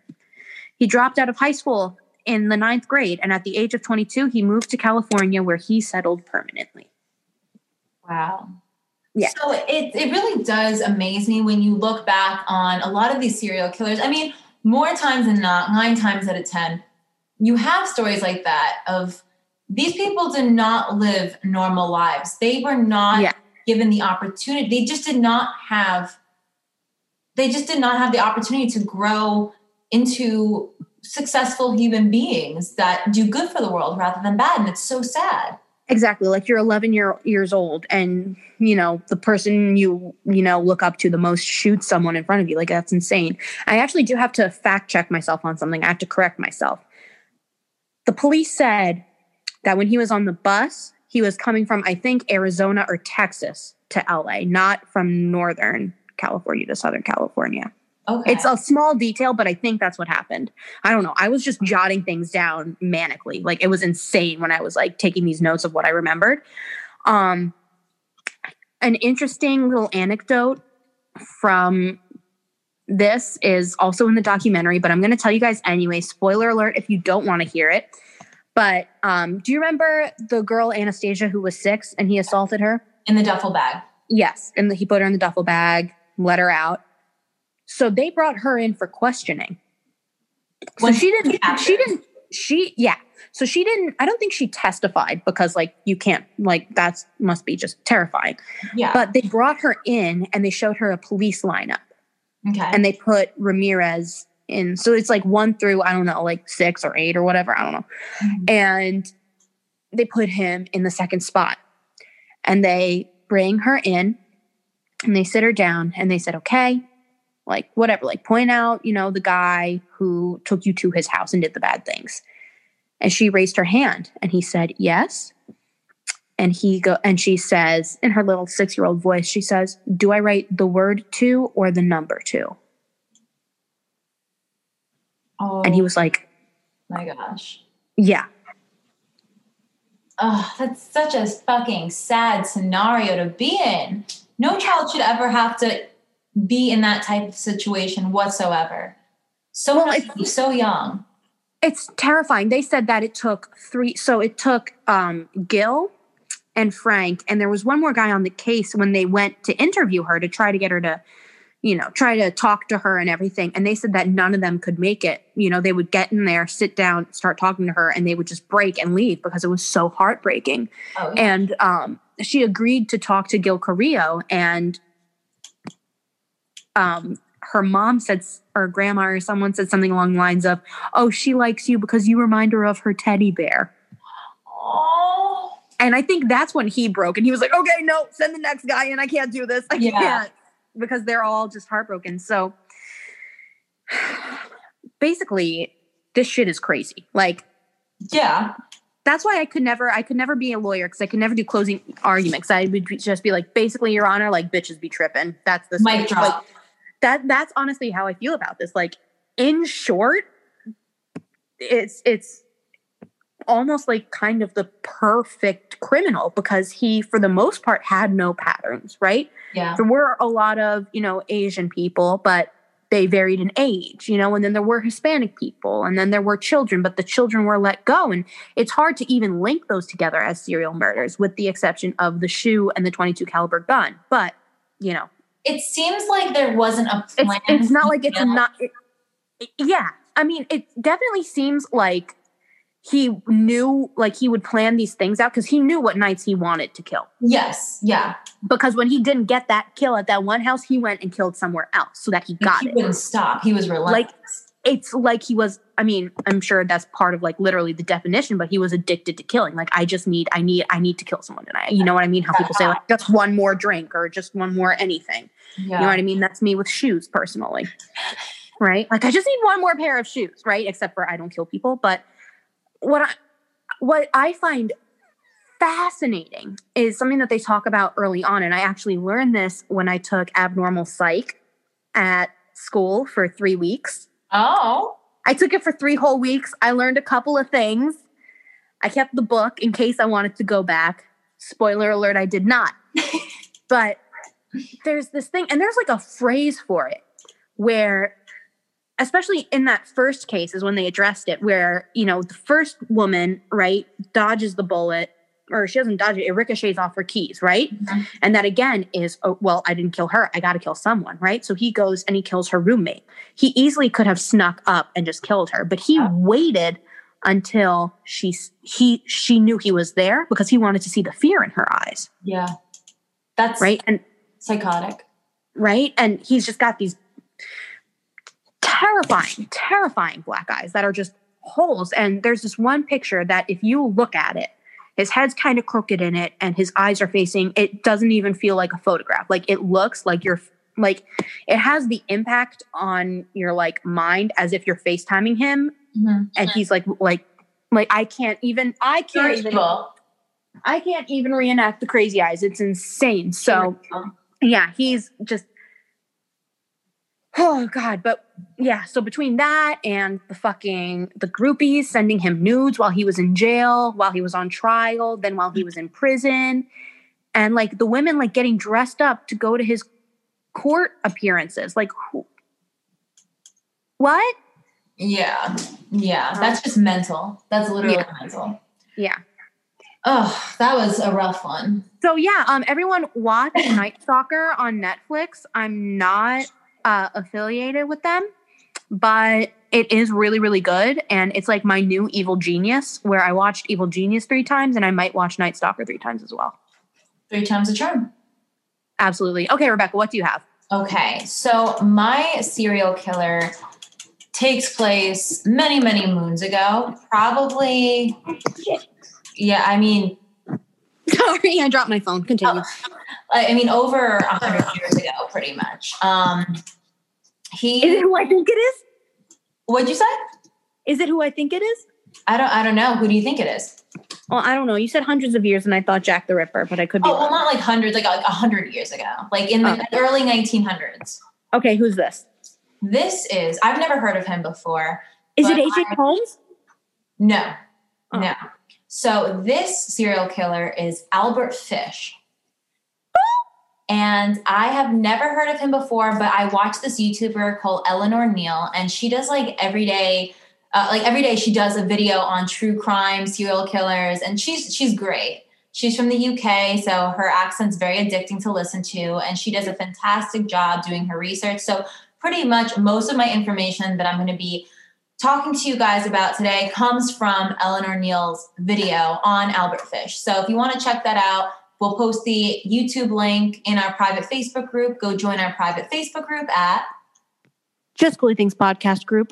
He dropped out of high school in the 9th grade, and at the age of 22, he moved to California, where he settled permanently. Wow. Yeah. So it really does amaze me when you look back on a lot of these serial killers. I mean, more times than not, 9 times out of 10, you have stories like that of these people did not live normal lives. They were not given the opportunity. They just did not have the opportunity to grow into successful human beings that do good for the world rather than bad. And it's so sad. Exactly. Like you're 11 years old and, you know, the person you look up to the most shoots someone in front of you. Like that's insane. I actually do have to fact check myself on something. I have to correct myself. The police said that when he was on the bus, he was coming from, I think, Arizona or Texas to LA, not from Northern California to Southern California. Okay. It's a small detail, but I think that's what happened. I don't know. I was just jotting things down manically. Like it was insane when I was like taking these notes of what I remembered. An interesting little anecdote from this is also in the documentary, but I'm going to tell you guys anyway. Spoiler alert if you don't want to hear it. But do you remember the girl Anastasia who was 6 and he assaulted her? In the duffel bag. Yes. And he put her in the duffel bag, let her out. So they brought her in for questioning. So she didn't, I don't think she testified because like, you can't, like that's must be just terrifying. Yeah. But they brought her in and they showed her a police lineup. Okay. And they put Ramirez in. So it's like 1 through, I don't know, like 6 or 8 or whatever. I don't know. Mm-hmm. And they put him in the second spot and they bring her in and they sit her down and they said, okay, like whatever, like point out, you know, the guy who took you to his house and did the bad things. And she raised her hand and he said, yes. And she says in her little 6-year-old voice, she says, do I write the word 2 or the number 2? Oh, and he was like, my gosh. Yeah. Oh, that's such a fucking sad scenario to be in. No child should ever have to be in that type of situation whatsoever. So young. It's terrifying. They said that it took 3. So it took Gil and Frank. And there was one more guy on the case when they went to interview her to try to get her to, you know, try to talk to her and everything. And they said that none of them could make it. You know, they would get in there, sit down, start talking to her, and they would just break and leave because it was so heartbreaking. Oh, yeah. And she agreed to talk to Gil Carrillo, and her mom said, or grandma or someone said something along the lines of, oh, she likes you because you remind her of her teddy bear. Oh. And I think that's when he broke and he was like, okay, no, send the next guy in. I can't do this. I can't. Because they're all just heartbroken. So basically this shit is crazy. Like, yeah, that's why I could never be a lawyer. Cause I could never do closing arguments. I would just be like, basically, Your Honor, like bitches be tripping. That's the mic drop. Like, that's honestly how I feel about this. Like in short, it's almost like kind of the perfect criminal because he, for the most part, had no patterns, right? Yeah. There were a lot of, you know, Asian people, but they varied in age, you know, and then there were Hispanic people and then there were children, but the children were let go. And it's hard to even link those together as serial murders with the exception of the shoe and the 22 caliber gun. But, you know, it seems like there wasn't a plan. It's not like it's not. Yeah. I mean, it definitely seems like he knew, like he would plan these things out because he knew what nights he wanted to kill. Yes. Yeah. Because when he didn't get that kill at that one house, he went and killed somewhere else so that he got it. He wouldn't stop. He was relentless. Like, it's like he was, I mean, I'm sure that's part of like literally the definition, but he was addicted to killing. Like, I need to kill someone tonight. You know what I mean? How people say like, just one more drink or just one more anything. Yeah. You know what I mean? That's me with shoes personally. Right. Like I just need one more pair of shoes. Right. Except for I don't kill people. But what I find fascinating is something that they talk about early on. And I actually learned this when I took abnormal psych at school for 3 weeks. Oh. I took it for 3 whole weeks. I learned a couple of things. I kept the book in case I wanted to go back. Spoiler alert, I did not. But there's this thing, and there's like a phrase for it where, especially in that first case is when they addressed it, where, you know, the first woman, right, dodges the bullet, or she doesn't dodge it, it ricochets off her keys, right? Mm-hmm. And that again is, oh, well, I didn't kill her. I got to kill someone, right? So he goes and he kills her roommate. He easily could have snuck up and just killed her, but he waited until she knew he was there because he wanted to see the fear in her eyes. Yeah. That's right. And psychotic. Right. And he's just got these terrifying black eyes that are just holes. And there's this one picture that if you look at it, his head's kind of crooked in it and his eyes are facing, it doesn't even feel like a photograph. Like it looks like you're like, it has the impact on your like mind as if you're FaceTiming him. Mm-hmm. And he's like, I can't even reenact the crazy eyes. It's insane. So yeah, he's just, oh God. But yeah, so between that and the groupies sending him nudes while he was in jail, while he was on trial, then while he was in prison, and like the women like getting dressed up to go to his court appearances, like what? Yeah. Yeah. That's just mental. That's literally mental. Yeah. Oh, that was a rough one. So yeah, everyone watch Night Stalker on Netflix. I'm not affiliated with them, but it is really, really good. And it's like my new Evil Genius, where I watched Evil Genius 3 times and I might watch Night Stalker 3 times as well. 3 times a charm. Absolutely. Okay, Rebecca, what do you have? Okay. So my serial killer takes place many, many moons ago. Probably. Yeah, I mean. Sorry, I dropped my phone. Continue. I mean, over 100 years ago, pretty much. Is it who I think it is? What'd you say? Is it who I think it is? I don't know. Who do you think it is? Well, I don't know. You said hundreds of years, and I thought Jack the Ripper, but I could be wrong. Well, not like hundreds, like 100 years ago. Like in the early 1900s. Okay, who's this? This is, I've never heard of him before. Is it H.H. Holmes? No, no. So this serial killer is Albert Fish. And I have never heard of him before, but I watched this YouTuber called Eleanor Neale, and she does every day she does a video on true crime, serial killers, and she's great. She's from the UK, so her accent's very addicting to listen to, and she does a fantastic job doing her research. So pretty much most of my information that I'm going to be talking to you guys about today comes from Eleanor Neale's video on Albert Fish. So if you want to check that out, we'll post the YouTube link in our private Facebook group. Go join our private Facebook group at Just Cool Things Podcast Group.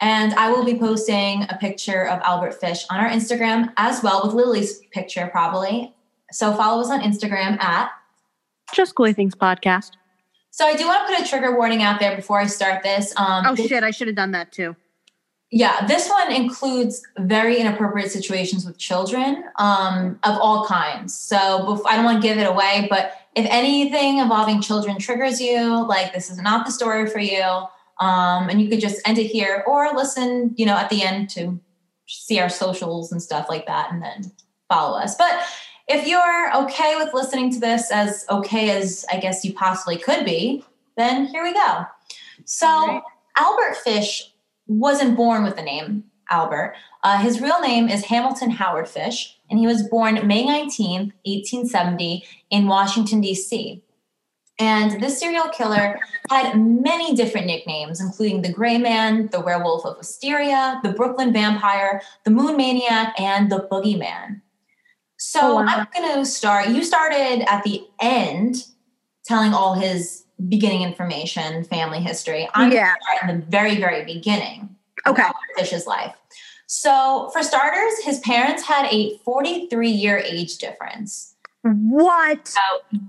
And I will be posting a picture of Albert Fish on our Instagram as well, with Lily's picture probably. So follow us on Instagram at Just Cool Things Podcast. So I do want to put a trigger warning out there before I start this. Shit, I should have done that too. Yeah, this one includes very inappropriate situations with children of all kinds. So I don't want to give it away, but if anything involving children triggers you, like this is not the story for you, and you could just end it here or listen, at the end to see our socials and stuff like that and then follow us. But if you're okay with listening to this, as okay as I guess you possibly could be, then here we go. So right. Albert Fish wasn't born with the name Albert. His real name is Hamilton Howard Fish, and he was born May 19th, 1870 in Washington, D.C. And this serial killer had many different nicknames, including the Gray Man, the Werewolf of Wisteria, the Brooklyn Vampire, the Moon Maniac, and the Boogeyman. So I'm going to start. You started at the end telling all his beginning information, family history. I'm going to start in the very, very beginning of Fish's life. So for starters, his parents had a 43-year age difference. What? So,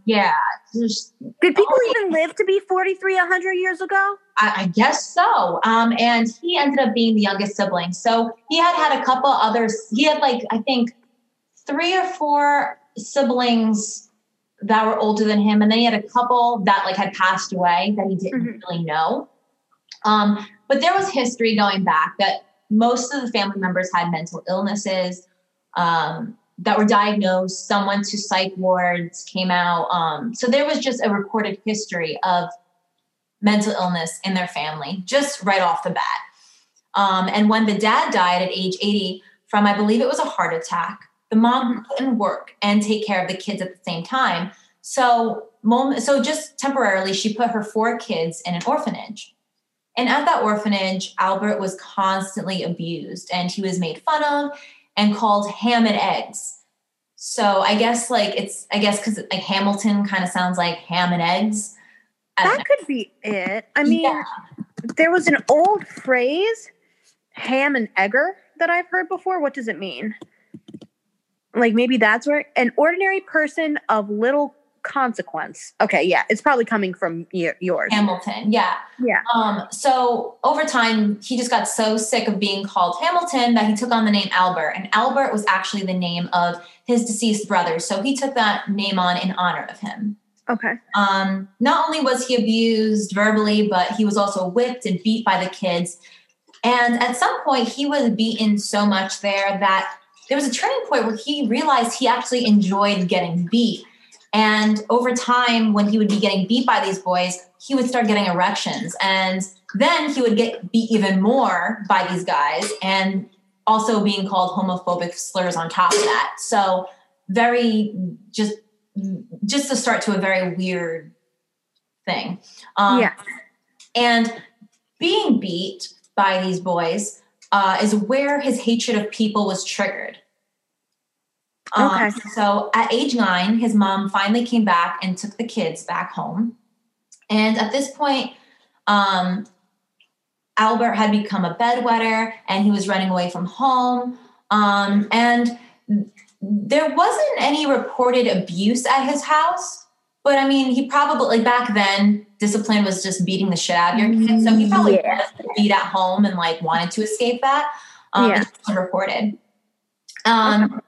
yeah. Did people even live to be 43 100 years ago? I guess so. And he ended up being the youngest sibling. So he had a couple others. He had I think 3 or 4 siblings that were older than him. And then he had a couple that had passed away that he didn't really know. But there was history going back that most of the family members had mental illnesses that were diagnosed. Someone to psych wards came out. So there was just a recorded history of mental illness in their family, just right off the bat. And when the dad died at age 80 from, I believe it was a heart attack, the mom couldn't work and take care of the kids at the same time. So just temporarily, she put her 4 kids in an orphanage. And at that orphanage, Albert was constantly abused and he was made fun of and called ham and eggs. So I guess because like Hamilton kind of sounds like ham and eggs. That could be it. I mean, yeah. There was an old phrase, ham and egger, that I've heard before. What does it mean? Like maybe that's where an ordinary person of little consequence. Okay, yeah, it's probably coming from yours. Hamilton, yeah. Yeah. So over time, he just got so sick of being called Hamilton that he took on the name Albert. And Albert was actually the name of his deceased brother. So he took that name on in honor of him. Okay. Not only was he abused verbally, but he was also whipped and beat by the kids. And at some point, he was beaten so much there that there was a turning point where he realized he actually enjoyed getting beat. And over time, when he would be getting beat by these boys, he would start getting erections. And then he would get beat even more by these guys and also being called homophobic slurs on top of that. So just the start to a very weird thing. And being beat by these boys is where his hatred of people was triggered. Okay. So at age 9, his mom finally came back and took the kids back home. And at this point, Albert had become a bedwetter and he was running away from home. And there wasn't any reported abuse at his house. But I mean, he probably, back then, discipline was just beating the shit out of your kids. So he probably was beat at home and wanted to escape that. It wasn't reported. And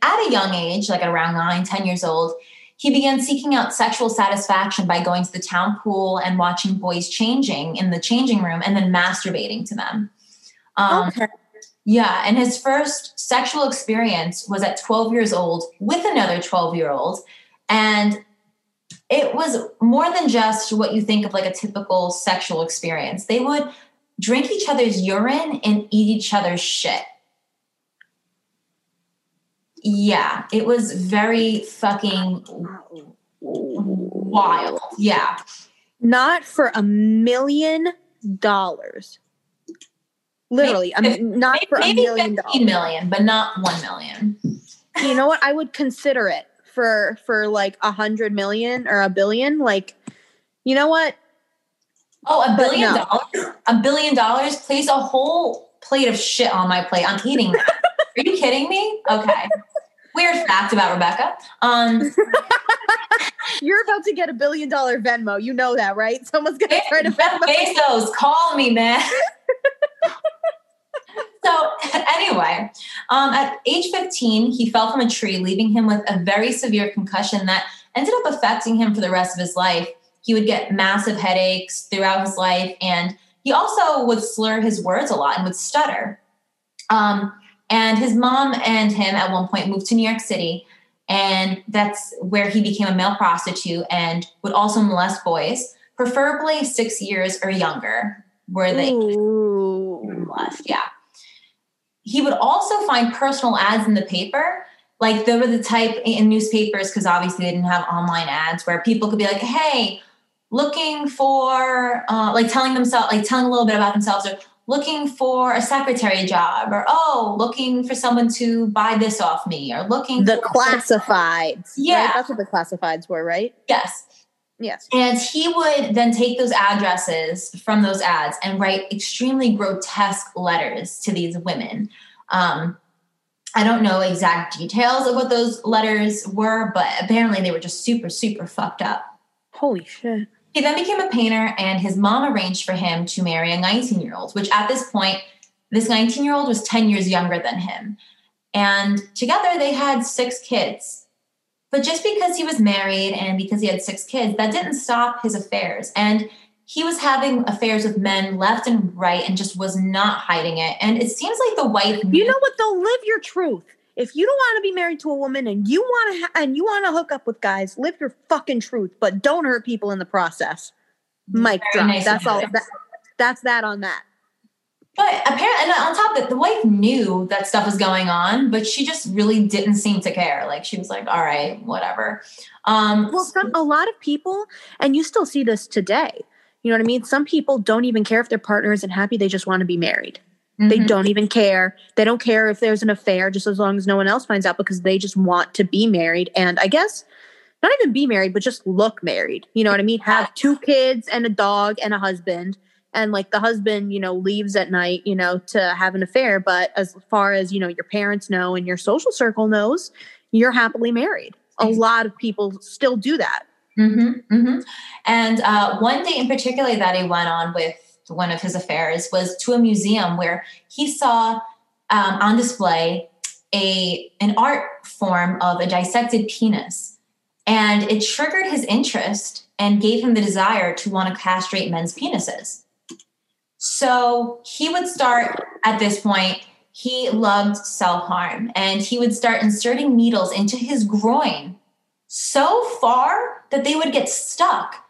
at a young age, around 9-10 years old, he began seeking out sexual satisfaction by going to the town pool and watching boys changing in the changing room and then masturbating to them. Yeah. And his first sexual experience was at 12 years old with another 12-year-old. And it was more than just what you think of a typical sexual experience. They would drink each other's urine and eat each other's shit. Yeah, it was very fucking wild. Yeah. Not for $1 million. Literally, maybe $1 million. $15 million, but not $1 million. You know what? I would consider it for $100 million or $1 billion. You know what? Oh, $1 billion? $1 billion? Place a whole plate of shit on my plate. I'm eating that. Are you kidding me? Okay. Weird fact about Rebecca. You're about to get $1 billion Venmo. You know that, right? Someone's going to try to Venmo. Bezos, call me, man. So anyway, at age 15, he fell from a tree, leaving him with a very severe concussion that ended up affecting him for the rest of his life. He would get massive headaches throughout his life, and he also would slur his words a lot and would stutter. And his mom and him at one point moved to New York City, and that's where he became a male prostitute and would also molest boys, preferably 6 years or younger, where they molest. Yeah. He would also find personal ads in the paper. They were the type in newspapers, because obviously they didn't have online ads, where people could be like, hey, looking for, telling a little bit about themselves, or looking for a secretary job, or, looking for someone to buy this off me, or the classifieds. Yeah. Right? That's what the classifieds were, right? Yes. Yes. And he would then take those addresses from those ads and write extremely grotesque letters to these women. I don't know exact details of what those letters were, but apparently they were just super, super fucked up. Holy shit. He then became a painter, and his mom arranged for him to marry a 19-year-old, which at this point, this 19-year-old was 10 years younger than him. And together they had 6 kids. But just because he was married and because he had 6 kids, that didn't stop his affairs. And he was having affairs with men left and right and just was not hiding it. And it seems like the wife knew. You know what? They'll live your truth. If you don't want to be married to a woman and you want to hook up with guys, live your fucking truth, but don't hurt people in the process. Mic drop. Nice. That's all. That's that on that. But apparently, and on top of it, the wife knew that stuff was going on, but she just really didn't seem to care. Like, she was like, all right, whatever. A lot of people, and you still see this today, you know what I mean? Some people don't even care if their partner isn't happy. They just want to be married. Mm-hmm. They don't even care. They don't care if there's an affair, just as long as no one else finds out, because they just want to be married. And I guess not even be married, but just look married. You know what I mean? Have 2 kids and a dog and a husband. And like the husband, you know, leaves at night, you know, to have an affair. But as far as, you know, your parents know and your social circle knows, you're happily married. A lot of people still do that. Mm-hmm, mm-hmm. And one day in particular that he went on with one of his affairs was to a museum where he saw on display an art form of a dissected penis, and it triggered his interest and gave him the desire to want to castrate men's penises. So he would start, at this point, he loved self-harm, and he would start inserting needles into his groin so far that they would get stuck.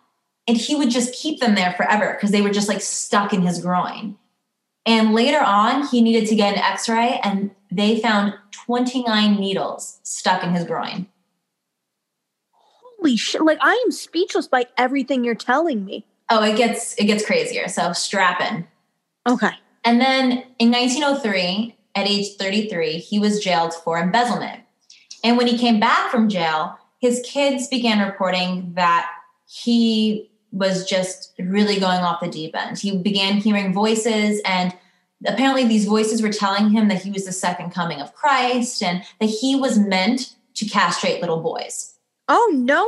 And he would just keep them there forever because they were just like stuck in his groin. And later on, he needed to get an x-ray, and they found 29 needles stuck in his groin. Holy shit. Like, I am speechless by everything you're telling me. Oh, it gets crazier. So strap in. Okay. And then in 1903, at age 33, he was jailed for embezzlement. And when he came back from jail, his kids began reporting that he was just really going off the deep end. He began hearing voices, and apparently these voices were telling him that he was the second coming of Christ and that he was meant to castrate little boys. Oh, no.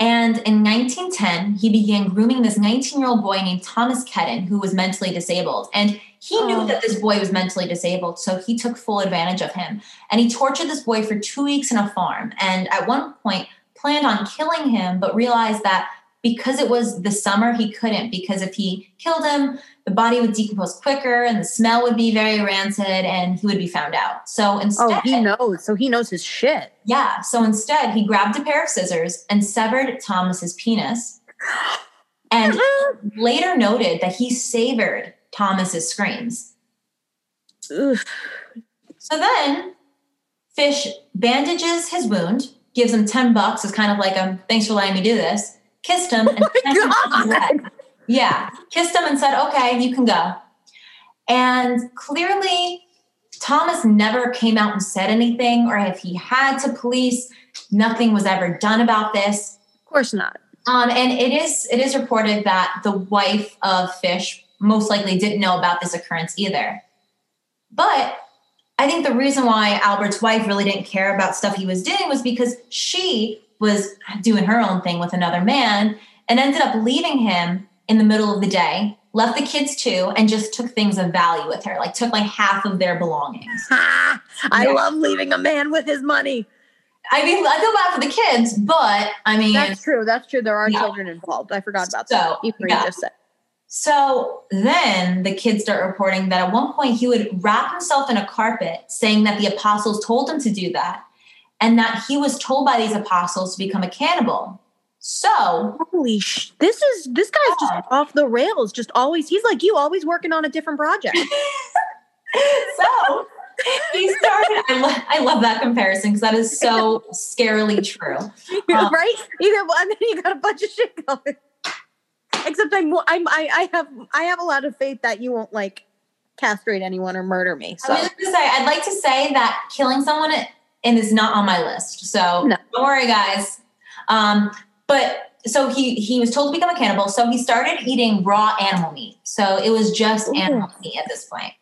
And in 1910, he began grooming this 19-year-old boy named Thomas Kedden, who was mentally disabled. And he knew that this boy was mentally disabled, so he took full advantage of him. And he tortured this boy for 2 weeks in a farm. And at one point, planned on killing him, but realized that because it was the summer, he couldn't, because if he killed him, the body would decompose quicker and the smell would be very rancid and he would be found out. So instead... Oh, he knows. So he knows his shit. Yeah. So instead, he grabbed a pair of scissors and severed Thomas's penis, and later noted that he savored Thomas's screams. Oof. So then Fish bandages his wound, gives him $10 as kind of like a thanks for letting me do this, kissed him, and kissed him and said, okay, you can go. And clearly Thomas never came out and said anything, or if he had to police, nothing was ever done about this. Of course not. And it is reported that the wife of Fish most likely didn't know about this occurrence either. But I think the reason why Albert's wife really didn't care about stuff he was doing was because she was doing her own thing with another man and ended up leaving him in the middle of the day, left the kids too, and just took things of value with her, like took like half of their belongings. I love leaving a man with his money. I mean, I feel bad for the kids, but I mean... That's true. There are children involved. I forgot about that. So then the kids start reporting that at one point he would wrap himself in a carpet, saying that the apostles told him to do that, and that he was told by these apostles to become a cannibal. So holy sh! This guy's just off the rails. Just always, he's like you, always working on a different project. So he started. I love that comparison because that is so scarily true, right? Either one, then you got a bunch of shit going. Except I have a lot of faith that you won't like castrate anyone or murder me. So I was just gonna say, I'd like to say that killing someone is not on my list. So Don't worry, guys. But so he was told to become a cannibal. So he started eating raw animal meat. So it was just animal meat at this point.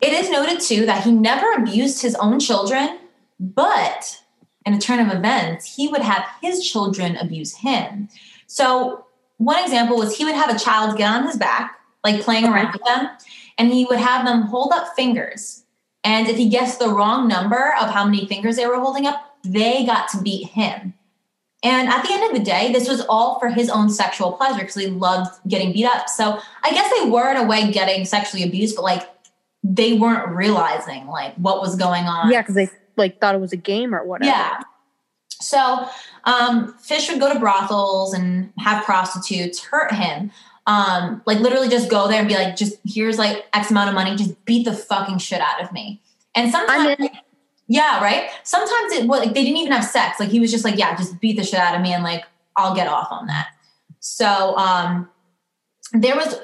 It is noted too that he never abused his own children, but in a turn of events, he would have his children abuse him. So one example was he would have a child get on his back, like playing around with them, and he would have them hold up fingers. And if he guessed the wrong number of how many fingers they were holding up, they got to beat him. And at the end of the day, this was all for his own sexual pleasure because he loved getting beat up. So I guess they were in a way getting sexually abused, but like they weren't realizing like what was going on. Yeah, because they like thought it was a game or whatever. Yeah. So Fish would go to brothels and have prostitutes hurt him. Like literally just go there and be like, just here's like X amount of money. Just beat the fucking shit out of me. And sometimes, yeah, right. Sometimes it was like, they didn't even have sex. Like he was just like, yeah, just beat the shit out of me. And like, I'll get off on that. So,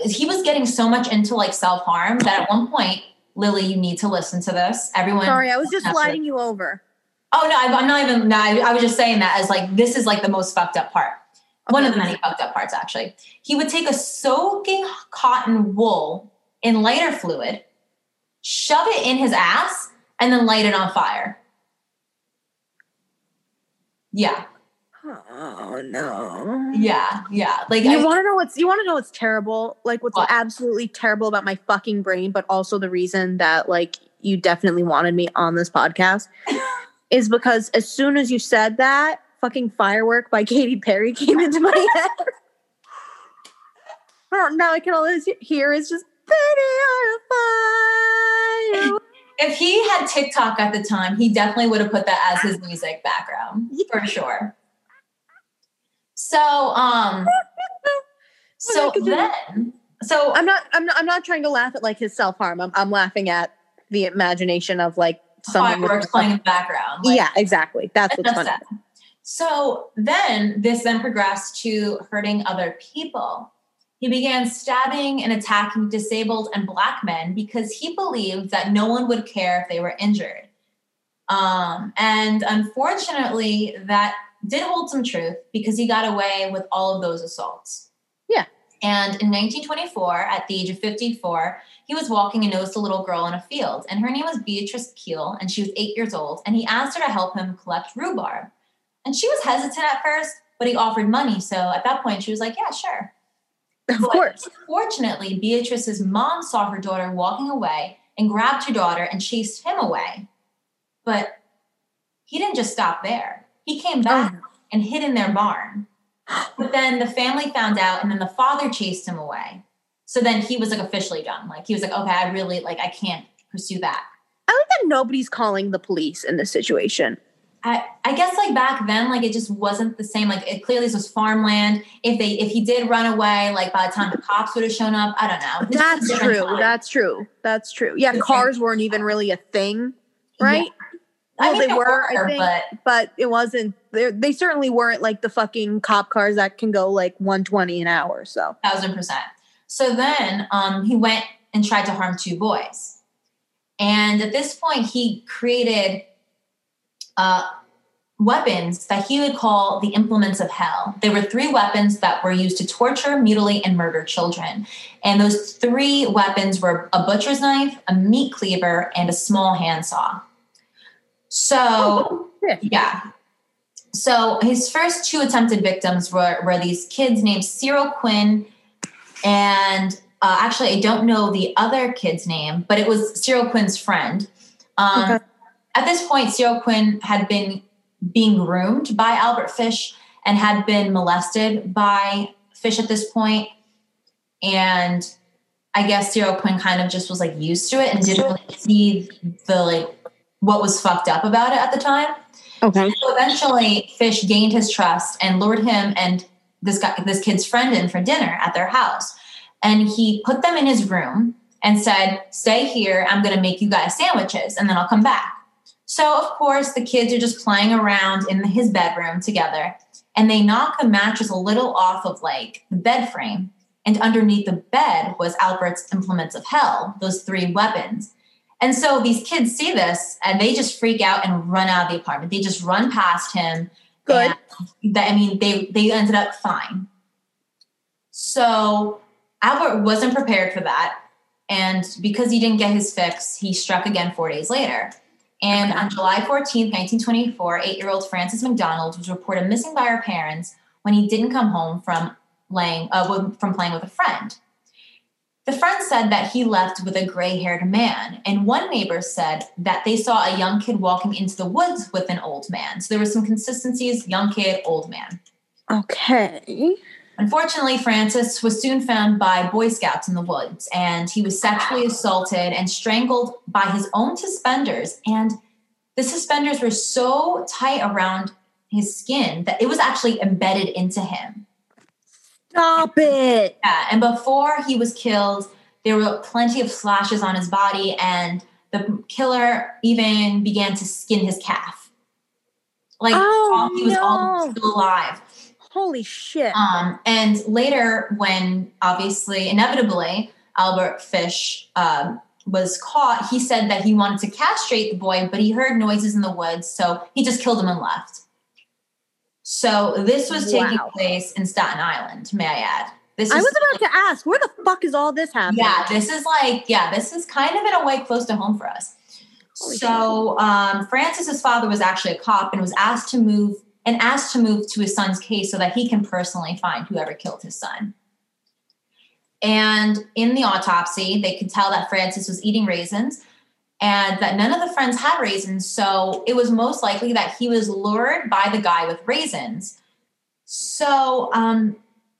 he was getting so much into like self-harm that at one point, Lily, you need to listen to this. Everyone. Sorry, I was just sliding you over. Oh no, I was just saying that as like, this is like the most fucked up part. Okay. One of the many fucked up parts, actually. He would take a soaking cotton wool in lighter fluid, shove it in his ass, and then light it on fire. Yeah. Oh no. Yeah, yeah. Like you want to know what's terrible? Like what's absolutely terrible about my fucking brain, but also the reason that like you definitely wanted me on this podcast is because as soon as you said that, fucking Firework by Katy Perry came into my head. Now I can all hear is just Pretty on a Fire. If he had TikTok at the time, he definitely would have put that as his music background for sure. So, I'm not trying to laugh at like his self-harm. I'm laughing at the imagination of like someone playing in the background. Like, yeah, exactly. That's what's funny. So then this progressed to hurting other people. He began stabbing and attacking disabled and Black men because he believed that no one would care if they were injured. And unfortunately, that did hold some truth because he got away with all of those assaults. Yeah. And in 1924, at the age of 54, he was walking and noticed a little girl in a field. And her name was Beatrice Keel, and she was 8 years old. And he asked her to help him collect rhubarb. And she was hesitant at first, but he offered money. So at that point, she was like, yeah, sure. Of course. Fortunately, Beatrice's mom saw her daughter walking away and grabbed her daughter and chased him away. But he didn't just stop there. He came back and hid in their barn. But then the family found out, and then the father chased him away. So then he was like officially done. Like he was like, okay, I really like, I can't pursue that. I like that nobody's calling the police in this situation. I guess like back then, like it just wasn't the same. Like it clearly was farmland. If he did run away, like by the time the cops would have shown up, I don't know. That's true. Yeah. Cars weren't even really a thing, right? Yeah. Well, I mean, they were, I think, but it wasn't they certainly weren't like the fucking cop cars that can go like 120 an hour. So 1000%. So then he went and tried to harm two boys. And at this point he created weapons that he would call the implements of hell. There were three weapons that were used to torture, mutilate, and murder children. And those three weapons were a butcher's knife, a meat cleaver, and a small handsaw. So, yeah. So his first two attempted victims were these kids named Cyril Quinn and actually I don't know the other kid's name, but it was Cyril Quinn's friend. Okay. At this point, Cyril Quinn had been being groomed by Albert Fish and had been molested by Fish at this point. And I guess Cyril Quinn kind of just was like used to it and didn't really see the like what was fucked up about it at the time. Okay. So eventually, Fish gained his trust and lured him and this kid's friend in for dinner at their house. And he put them in his room and said, "Stay here. I'm going to make you guys sandwiches and then I'll come back." So, of course, the kids are just playing around in his bedroom together, and they knocked the mattress a little off of, like, the bed frame, and underneath the bed was Albert's implements of hell, those three weapons. And so these kids see this, and they just freak out and run out of the apartment. They just run past him. Good. They ended up fine. So Albert wasn't prepared for that, and because he didn't get his fix, he struck again 4 days later. And on July 14th, 1924, 8-year-old Frances McDonald was reported missing by her parents when he didn't come home from playing with a friend. The friend said that he left with a gray-haired man, and one neighbor said that they saw a young kid walking into the woods with an old man. So there were some consistencies, young kid, old man. Okay. Unfortunately, Francis was soon found by Boy Scouts in the woods, and he was sexually assaulted and strangled by his own suspenders. And the suspenders were so tight around his skin that it was actually embedded into him. Stop it. Yeah, and before he was killed, there were plenty of slashes on his body, and the killer even began to skin his calf. Like, he was all still alive. Holy shit. And later, when obviously, inevitably, Albert Fish was caught, he said that he wanted to castrate the boy, but he heard noises in the woods, so he just killed him and left. So this was taking place in Staten Island, may I add. I was about to ask, where the fuck is all this happening? Yeah, this is kind of in a way close to home for us. Holy so Francis's father was actually a cop and was asked to move to his son's case so that he can personally find whoever killed his son. And in the autopsy, they could tell that Francis was eating raisins and that none of the friends had raisins. So it was most likely that he was lured by the guy with raisins. So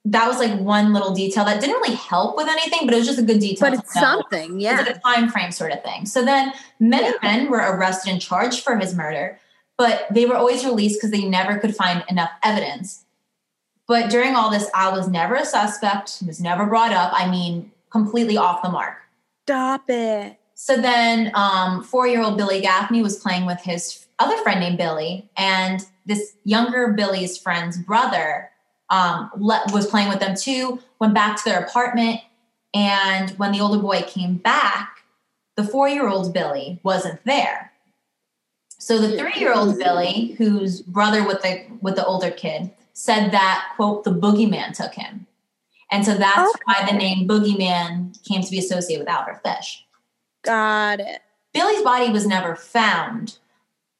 that was like one little detail that didn't really help with anything, but it was just a good detail. But it's something, yeah. It's like a time frame sort of thing. So then many men were arrested and charged for his murder, but they were always released because they never could find enough evidence. But during all this, Al was never a suspect, was never brought up. I mean, completely off the mark. Stop it. So then 4-year-old Billy Gaffney was playing with his other friend named Billy, and this younger Billy's friend's brother was playing with them too, went back to their apartment, and when the older boy came back, the 4-year-old Billy wasn't there. So the 3-year-old Billy, whose brother with the older kid, said that, quote, the boogeyman took him. And so that's why the name boogeyman came to be associated with Albert Fish. Got it. Billy's body was never found,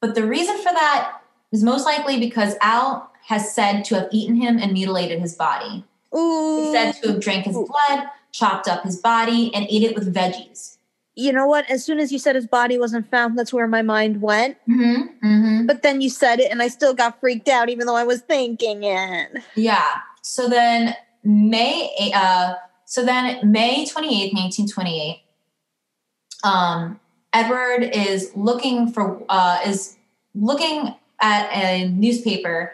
but the reason for that is most likely because Al has said to have eaten him and mutilated his body. Ooh. He's said to have drank his blood, chopped up his body, and ate it with veggies. You know what? As soon as you said his body wasn't found, that's where my mind went. Mm-hmm. Mm-hmm. But then you said it, and I still got freaked out, even though I was thinking it. Yeah. So then May 28th, 1928, Edward is looking at a newspaper,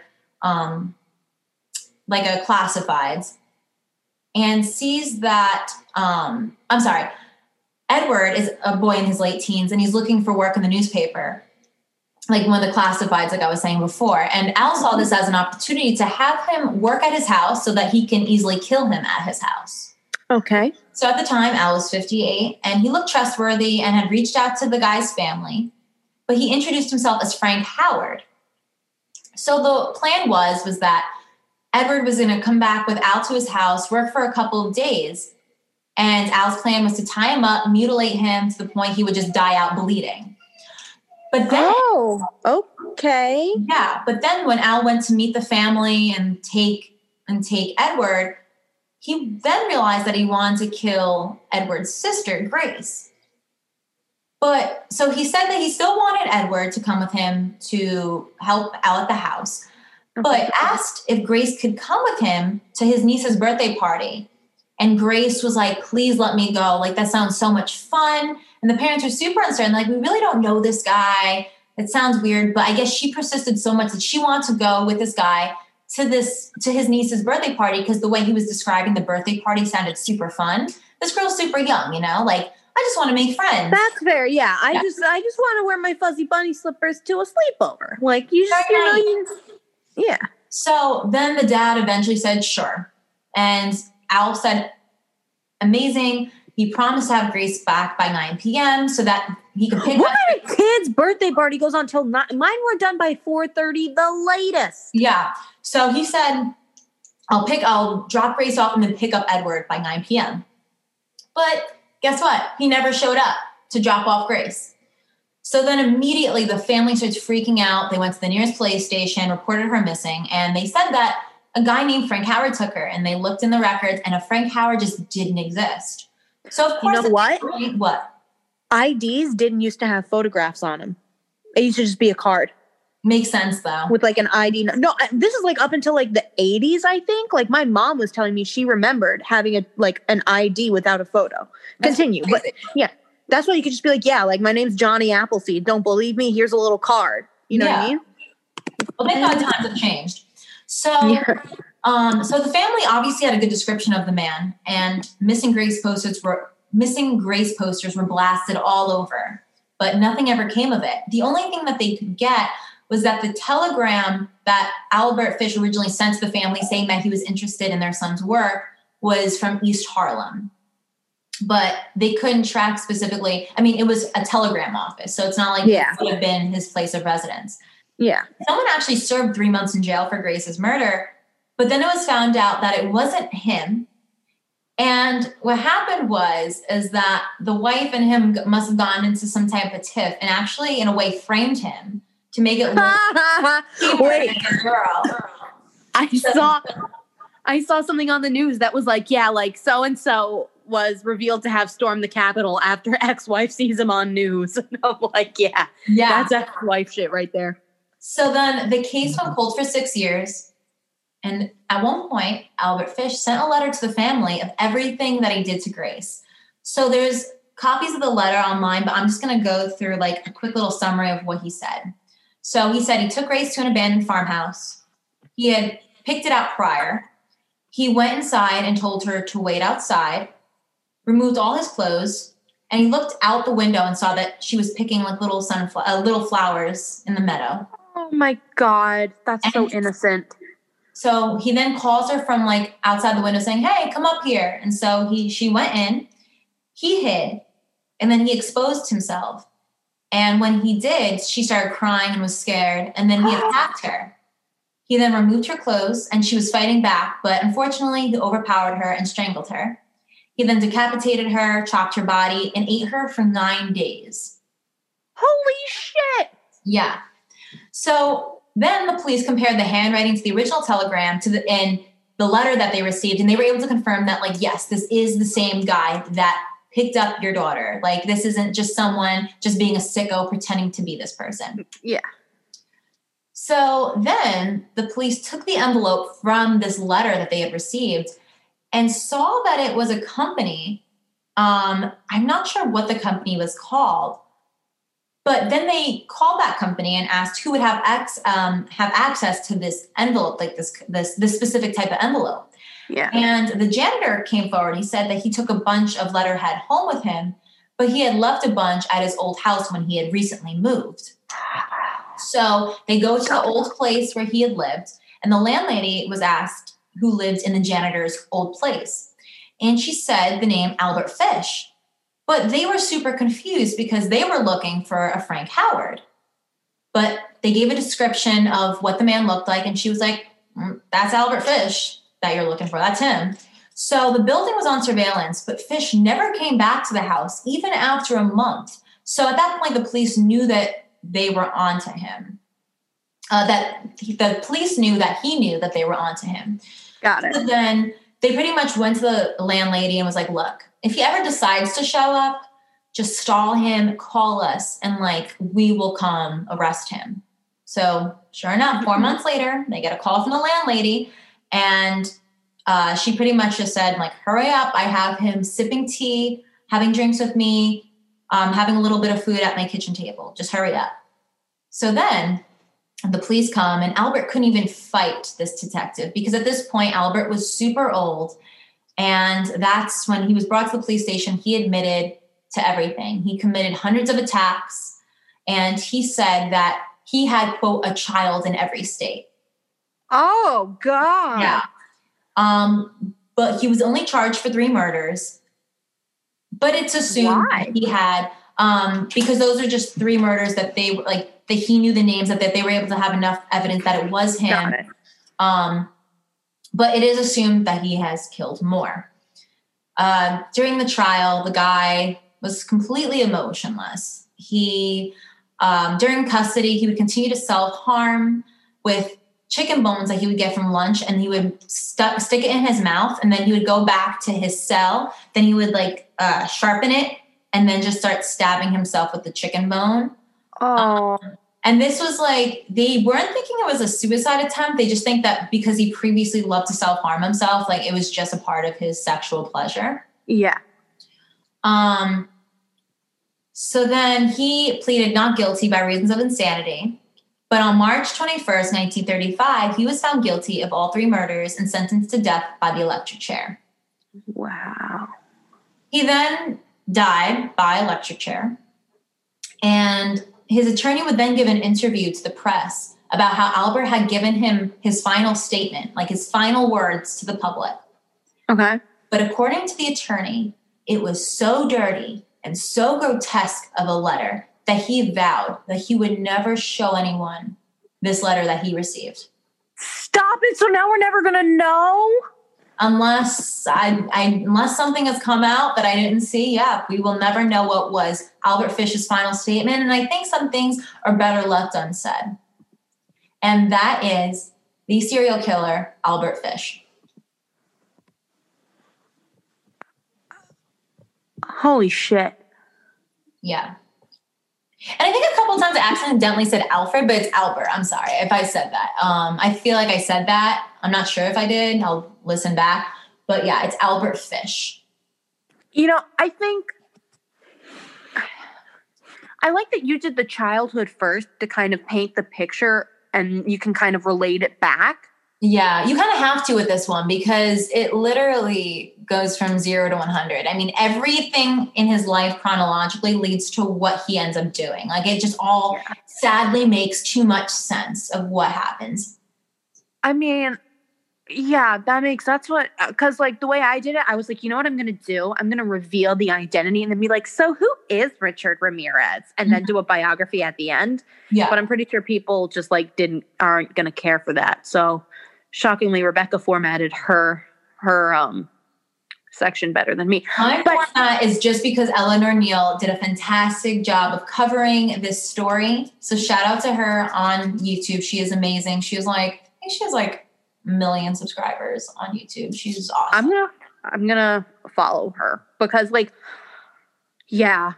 like a classifieds, and sees that, Edward is a boy in his late teens and he's looking for work in the newspaper, like one of the classifieds, like I was saying before. And Al saw this as an opportunity to have him work at his house so that he can easily kill him at his house. Okay. So at the time, Al was 58 and he looked trustworthy and had reached out to the guy's family, but he introduced himself as Frank Howard. So the plan was that Edward was going to come back with Al to his house, work for a couple of days, and Al's plan was to tie him up, mutilate him to the point he would just die out bleeding. But then, but then when Al went to meet the family and take Edward, he then realized that he wanted to kill Edward's sister, Grace. But so he said that he still wanted Edward to come with him to help out at the house, but asked if Grace could come with him to his niece's birthday party. And Grace was like, please let me go. Like, that sounds so much fun. And the parents were super uncertain. Like, we really don't know this guy. It sounds weird, but I guess she persisted so much that she wanted to go with this guy to his niece's birthday party because the way he was describing the birthday party sounded super fun. This girl's super young, you know, like, I just want to make friends. That's fair, yeah. I just want to wear my fuzzy bunny slippers to a sleepover. Like, you just, yeah. So then the dad eventually said, sure. And Al said, amazing. He promised to have Grace back by 9 p.m. so that he could pick up. What kind of kid's birthday party goes on till 9? Mine were done by 4:30, the latest. Yeah. So he said, I'll drop Grace off and then pick up Edward by 9 p.m. But guess what? He never showed up to drop off Grace. So then immediately the family starts freaking out. They went to the nearest police station, reported her missing, and they said that a guy named Frank Howard took her, and they looked in the records, and a Frank Howard just didn't exist. So of course, you know what? What? IDs didn't used to have photographs on them. It used to just be a card. Makes sense, though. With, like, an ID. No, this is, like, up until, like, the 80s, I think. Like, my mom was telling me she remembered having, an ID without a photo. Continue. But, yeah. That's why you could just be like, yeah, like, my name's Johnny Appleseed. Don't believe me? Here's a little card. You know what I mean? Well, thank God times have changed. So So the family obviously had a good description of the man, and missing Grace posters were blasted all over, but nothing ever came of it. The only thing that they could get was that the telegram that Albert Fish originally sent to the family saying that he was interested in their son's work was from East Harlem. But they couldn't track specifically. I mean, it was a telegram office, so it's not like it would have been his place of residence. Yeah. Someone actually served 3 months in jail for Grace's murder, but then it was found out that it wasn't him. And what happened is that the wife and him must have gone into some type of tiff and actually, in a way, framed him to make it look like a girl. I saw something on the news that was like, so-and-so was revealed to have stormed the Capitol after ex-wife sees him on news. And I'm like, that's ex-wife shit right there. So then the case went cold for 6 years. And at one point, Albert Fish sent a letter to the family of everything that he did to Grace. So there's copies of the letter online, but I'm just going to go through like a quick little summary of what he said. So he said he took Grace to an abandoned farmhouse. He had picked it out prior. He went inside and told her to wait outside, removed all his clothes, and he looked out the window and saw that she was picking like little flowers in the meadow. Oh my God, so innocent. So he then calls her from like outside the window saying, "Hey, come up here." And so she went in, he hid, and then he exposed himself. And when he did, she started crying and was scared. And then he attacked her. He then removed her clothes and she was fighting back, but unfortunately he overpowered her and strangled her. He then decapitated her, chopped her body, and ate her for 9 days. Holy shit! Yeah. So then the police compared the handwriting to the original telegram and the letter that they received, and they were able to confirm that, like, yes, this is the same guy that picked up your daughter. Like, this isn't just someone just being a sicko pretending to be this person. Yeah. So then the police took the envelope from this letter that they had received and saw that it was a company. I'm not sure what the company was called, but then they called that company and asked who would have access to this envelope, like this specific type of envelope. Yeah. And the janitor came forward. He said that he took a bunch of letterhead home with him, but he had left a bunch at his old house when he had recently moved. So they go to the old place where he had lived, and the landlady was asked who lived in the janitor's old place. And she said the name Albert Fish. But they were super confused because they were looking for a Frank Howard. But they gave a description of what the man looked like, and she was like, that's Albert Fish that you're looking for. That's him. So the building was on surveillance, but Fish never came back to the house, even after a month. So at that point, the police knew that they were onto him. The police knew that he knew that they were onto him. Got it. So then they pretty much went to the landlady and was like, look, if he ever decides to show up, just stall him, call us, and like we will come arrest him. So sure enough, 4 months later, they get a call from the landlady, and she pretty much just said, like, hurry up. I have him sipping tea, having drinks with me, having a little bit of food at my kitchen table. Just hurry up. So then the police come, and Albert couldn't even fight this detective because at this point, Albert was super old. And that's when he was brought to the police station. He admitted to everything. He committed hundreds of attacks. And he said that he had, quote, a child in every state. Oh, God. Yeah. But he was only charged for 3 murders. But it's assumed that he had, because those are just 3 murders that they like, that he knew the names of, that they were able to have enough evidence that it was him. Got it. But it is assumed that he has killed more. During the trial, the guy was completely emotionless. He, during custody, he would continue to self-harm with chicken bones that he would get from lunch, and he would stick it in his mouth, and then he would go back to his cell. Then he would sharpen it and then just start stabbing himself with the chicken bone. Oh. And this was they weren't thinking it was a suicide attempt. They just think that because he previously loved to self-harm himself, it was just a part of his sexual pleasure. Yeah. So then he pleaded not guilty by reasons of insanity. But on March 21st, 1935, he was found guilty of all three murders and sentenced to death by the electric chair. Wow. He then died by electric chair. And his attorney would then give an interview to the press about how Albert had given him his final statement, like his final words to the public. Okay. But according to the attorney, it was so dirty and so grotesque of a letter that he vowed that he would never show anyone this letter that he received. Stop it. So now we're never going to know? Unless unless something has come out that I didn't see, yeah, we will never know what was Albert Fish's final statement. And I think some things are better left unsaid. And that is the serial killer, Albert Fish. Holy shit. Yeah. And I think a couple times I accidentally said Alfred, but it's Albert. I'm sorry if I said that. I feel like I said that. I'm not sure if I did. I'll listen back. But yeah, it's Albert Fish. You know, I think I like that you did the childhood first to kind of paint the picture and you can kind of relate it back. Yeah, you kind of have to with this one because it literally goes from 0 to 100. I mean, everything in his life chronologically leads to what he ends up doing. Like it just all sadly makes too much sense of what happens. I mean, yeah, that's what, because like the way I did it, I was like, you know what I'm going to do? I'm going to reveal the identity and then be like, so who is Richard Ramirez? And then do a biography at the end. Yeah. But I'm pretty sure people just like aren't going to care for that. So shockingly, Rebecca formatted her section better than me. My format is just because Eleanor Neale did a fantastic job of covering this story. So shout out to her on YouTube. She is amazing. She was like, I think she has like a 1 million subscribers on YouTube. She's awesome. I'm gonna follow her because like, yeah,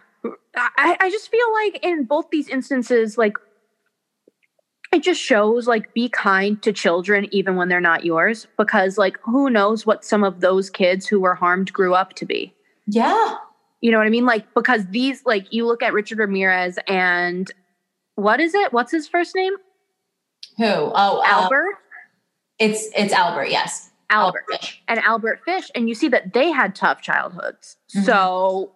I just feel like in both these instances, like, it just shows, like, be kind to children even when they're not yours. Because, like, who knows what some of those kids who were harmed grew up to be. Yeah. You know what I mean? Like, because these, like, you look at Richard Ramirez and what is it? What's his first name? Who? Oh, Albert? It's Albert, yes. Albert Fish. And Albert Fish. And you see that they had tough childhoods. Mm-hmm. So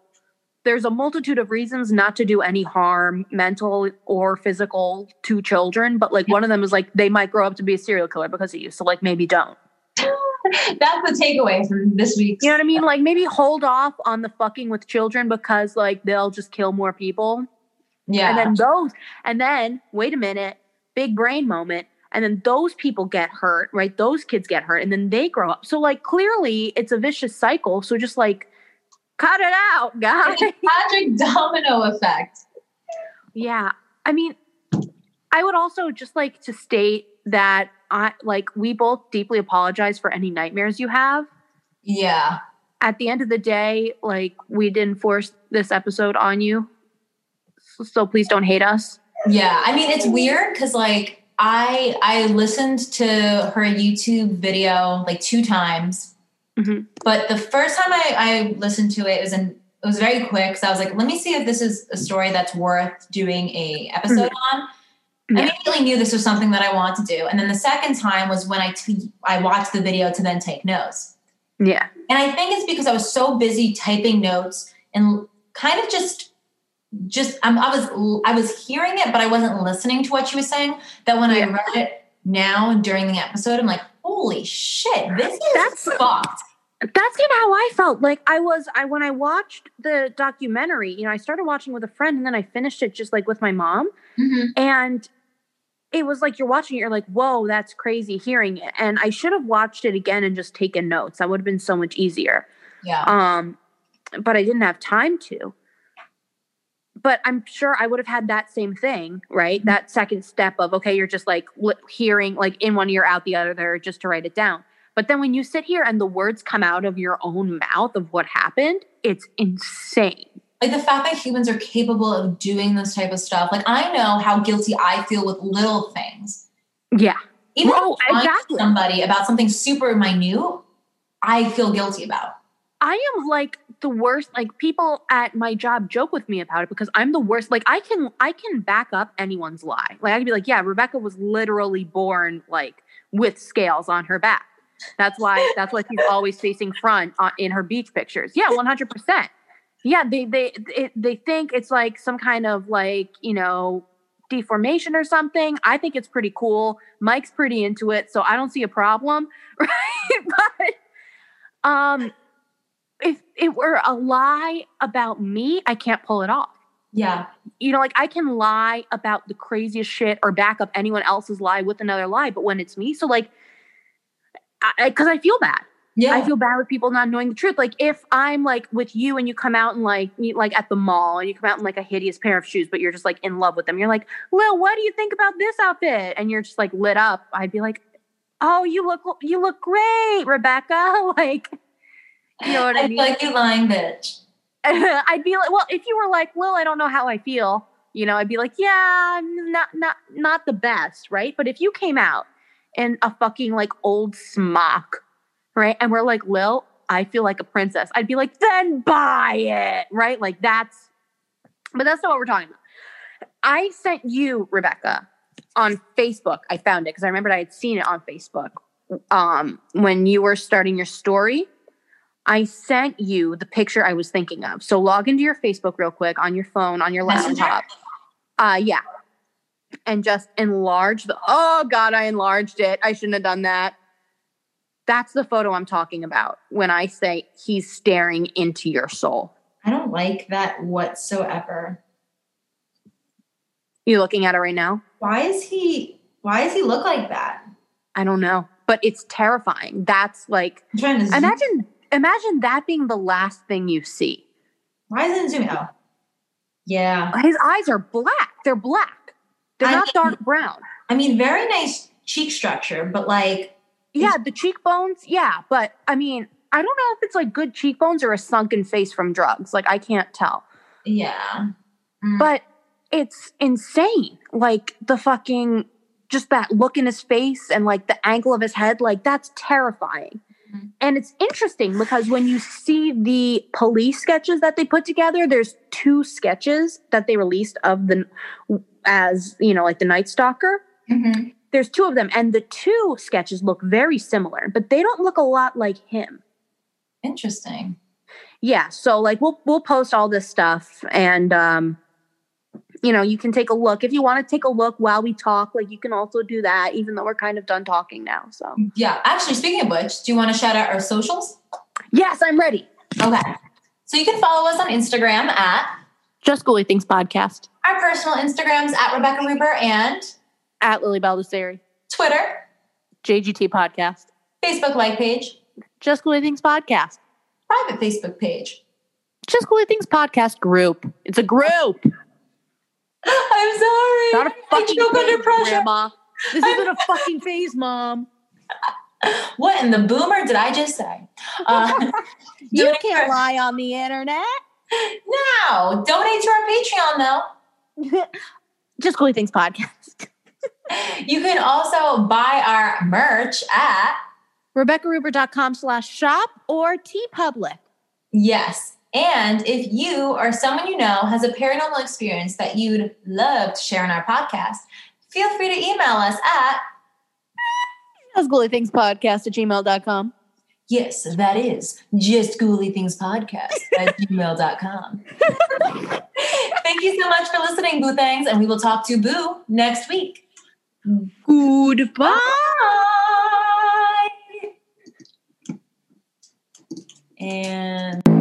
there's a multitude of reasons not to do any harm, mental or physical, to children. But, like, one of them is, like, they might grow up to be a serial killer because of you. So, like, maybe don't. That's the takeaway from this week. You know what I mean? Like, maybe hold off on the fucking with children because, like, they'll just kill more people. Yeah. And then, wait a minute, big brain moment. And then those people get hurt, right? Those kids get hurt. And then they grow up. So, like, clearly it's a vicious cycle. So just, like, cut it out, guys. It's magic domino effect. Yeah. I mean, I would also just like to state that we both deeply apologize for any nightmares you have. Yeah. At the end of the day, like, we didn't force this episode on you. So please don't hate us. Yeah. I mean, it's weird because, like, I listened to her YouTube video, like, 2 times. Mm-hmm. But the first time I listened to it was very quick because I was like, let me see if this is a story that's worth doing an episode mm-hmm. on. Yeah. I immediately knew this was something that I wanted to do. And then the second time was when I watched the video to then take notes. Yeah. And I think it's because I was so busy typing notes and kind of I was hearing it, but I wasn't listening to what she was saying, that when I read it now during the episode, I'm like, holy shit, that's fucked. That's kind of how I felt. Like, when I watched the documentary, you know, I started watching with a friend and then I finished it just like with my mom. Mm-hmm. And it was like, you're watching it, you're like, whoa, that's crazy hearing it. And I should have watched it again and just taken notes. That would have been so much easier. Yeah. But I didn't have time to. But I'm sure I would have had that same thing, right? Mm-hmm. That second step of, okay, you're just like hearing, like in one ear, out the other, just to write it down. But then when you sit here and the words come out of your own mouth of what happened, it's insane. Like the fact that humans are capable of doing this type of stuff. Like I know how guilty I feel with little things. Yeah. Even if I talk to somebody about something super minute, I feel guilty about. I am like the worst. Like, people at my job joke with me about it because I'm the worst. Like, I can back up anyone's lie. Like, I can be like, yeah, Rebecca was literally born like with scales on her back. That's why she's always facing front in her beach pictures. Yeah, 100%. Yeah, they think it's like some kind of like, you know, deformation or something. I think it's pretty cool. Mike's pretty into it, so I don't see a problem, right? But if it were a lie about me, I can't pull it off. Yeah. You know, like, I can lie about the craziest shit or back up anyone else's lie with another lie, but when it's me, so like, because I feel bad. Yeah. I feel bad with people not knowing the truth. Like, if I'm like with you and you come out and like at the mall and you come out in like a hideous pair of shoes, but you're just like in love with them. You're like, Lil, what do you think about this outfit? And you're just like lit up. I'd be like, oh, you look great, Rebecca. Like, you know what I mean? I feel like you lying bitch. I'd be like, well, if you were like, Lil, I don't know how I feel, you know, I'd be like, yeah, not the best. Right. But if you came out in a fucking like old smock, right? And we're like, Lil, I feel like a princess. I'd be like, then buy it, right? Like, that's not what we're talking about. I sent you, Rebecca, on Facebook. I found it because I remembered I had seen it on Facebook. When you were starting your story, I sent you the picture I was thinking of. So log into your Facebook real quick on your phone, on your laptop. Yeah. And just enlarge oh God, I enlarged it. I shouldn't have done that. That's the photo I'm talking about when I say he's staring into your soul. I don't like that whatsoever. You looking at it right now? Why does he look like that? I don't know, but it's terrifying. That's like, imagine that being the last thing you see. Why isn't it zooming out? Yeah. His eyes are black. They're black. They're not dark brown. I mean, very nice cheek structure, but like, yeah, the cheekbones. Yeah. But I mean, I don't know if it's like good cheekbones or a sunken face from drugs. Like, I can't tell. Yeah. Mm. But it's insane. Like, the fucking, just that look in his face and like the angle of his head, like, that's terrifying. Mm-hmm. And it's interesting because when you see the police sketches that they put together, there's two sketches that they released of the Night Stalker. Mm-hmm. There's two of them, and the two sketches look very similar, but they don't look a lot like him. Interesting. Yeah, so like we'll post all this stuff, and you know, you can take a look if you want to take a look while we talk. Like, you can also do that, even though we're kind of done talking now. So yeah, actually, speaking of which, do you want to shout out our socials? Yes, I'm ready. Okay, so you can follow us on Instagram at Just Ghoulie Things Podcast. Our personal Instagrams at Rebecca Reber and at Lily Baldessari. Twitter, JGT Podcast. Facebook like page, Just Ghoulie Things Podcast. Private Facebook page, Just Ghoulie Things Podcast group. It's a group. I'm sorry. Not a fucking phase, Grandma. This isn't a fucking phase, Mom. What in the boomer did I just say? You can't lie on the internet. No. Donate to our Patreon, though. Just Ghoulie Things Podcast. You can also buy our merch at RebeccaRuber.com/shop or TeePublic. Yes. And if you or someone you know has a paranormal experience that you'd love to share on our podcast, feel free to email us at JustGhoulieThingsPodcast@gmail.com. Yes, that is JustGhoulieThingsPodcast@gmail.com. Thank you so much for listening, Boo Thangs, and we will talk to Boo next week. Goodbye. And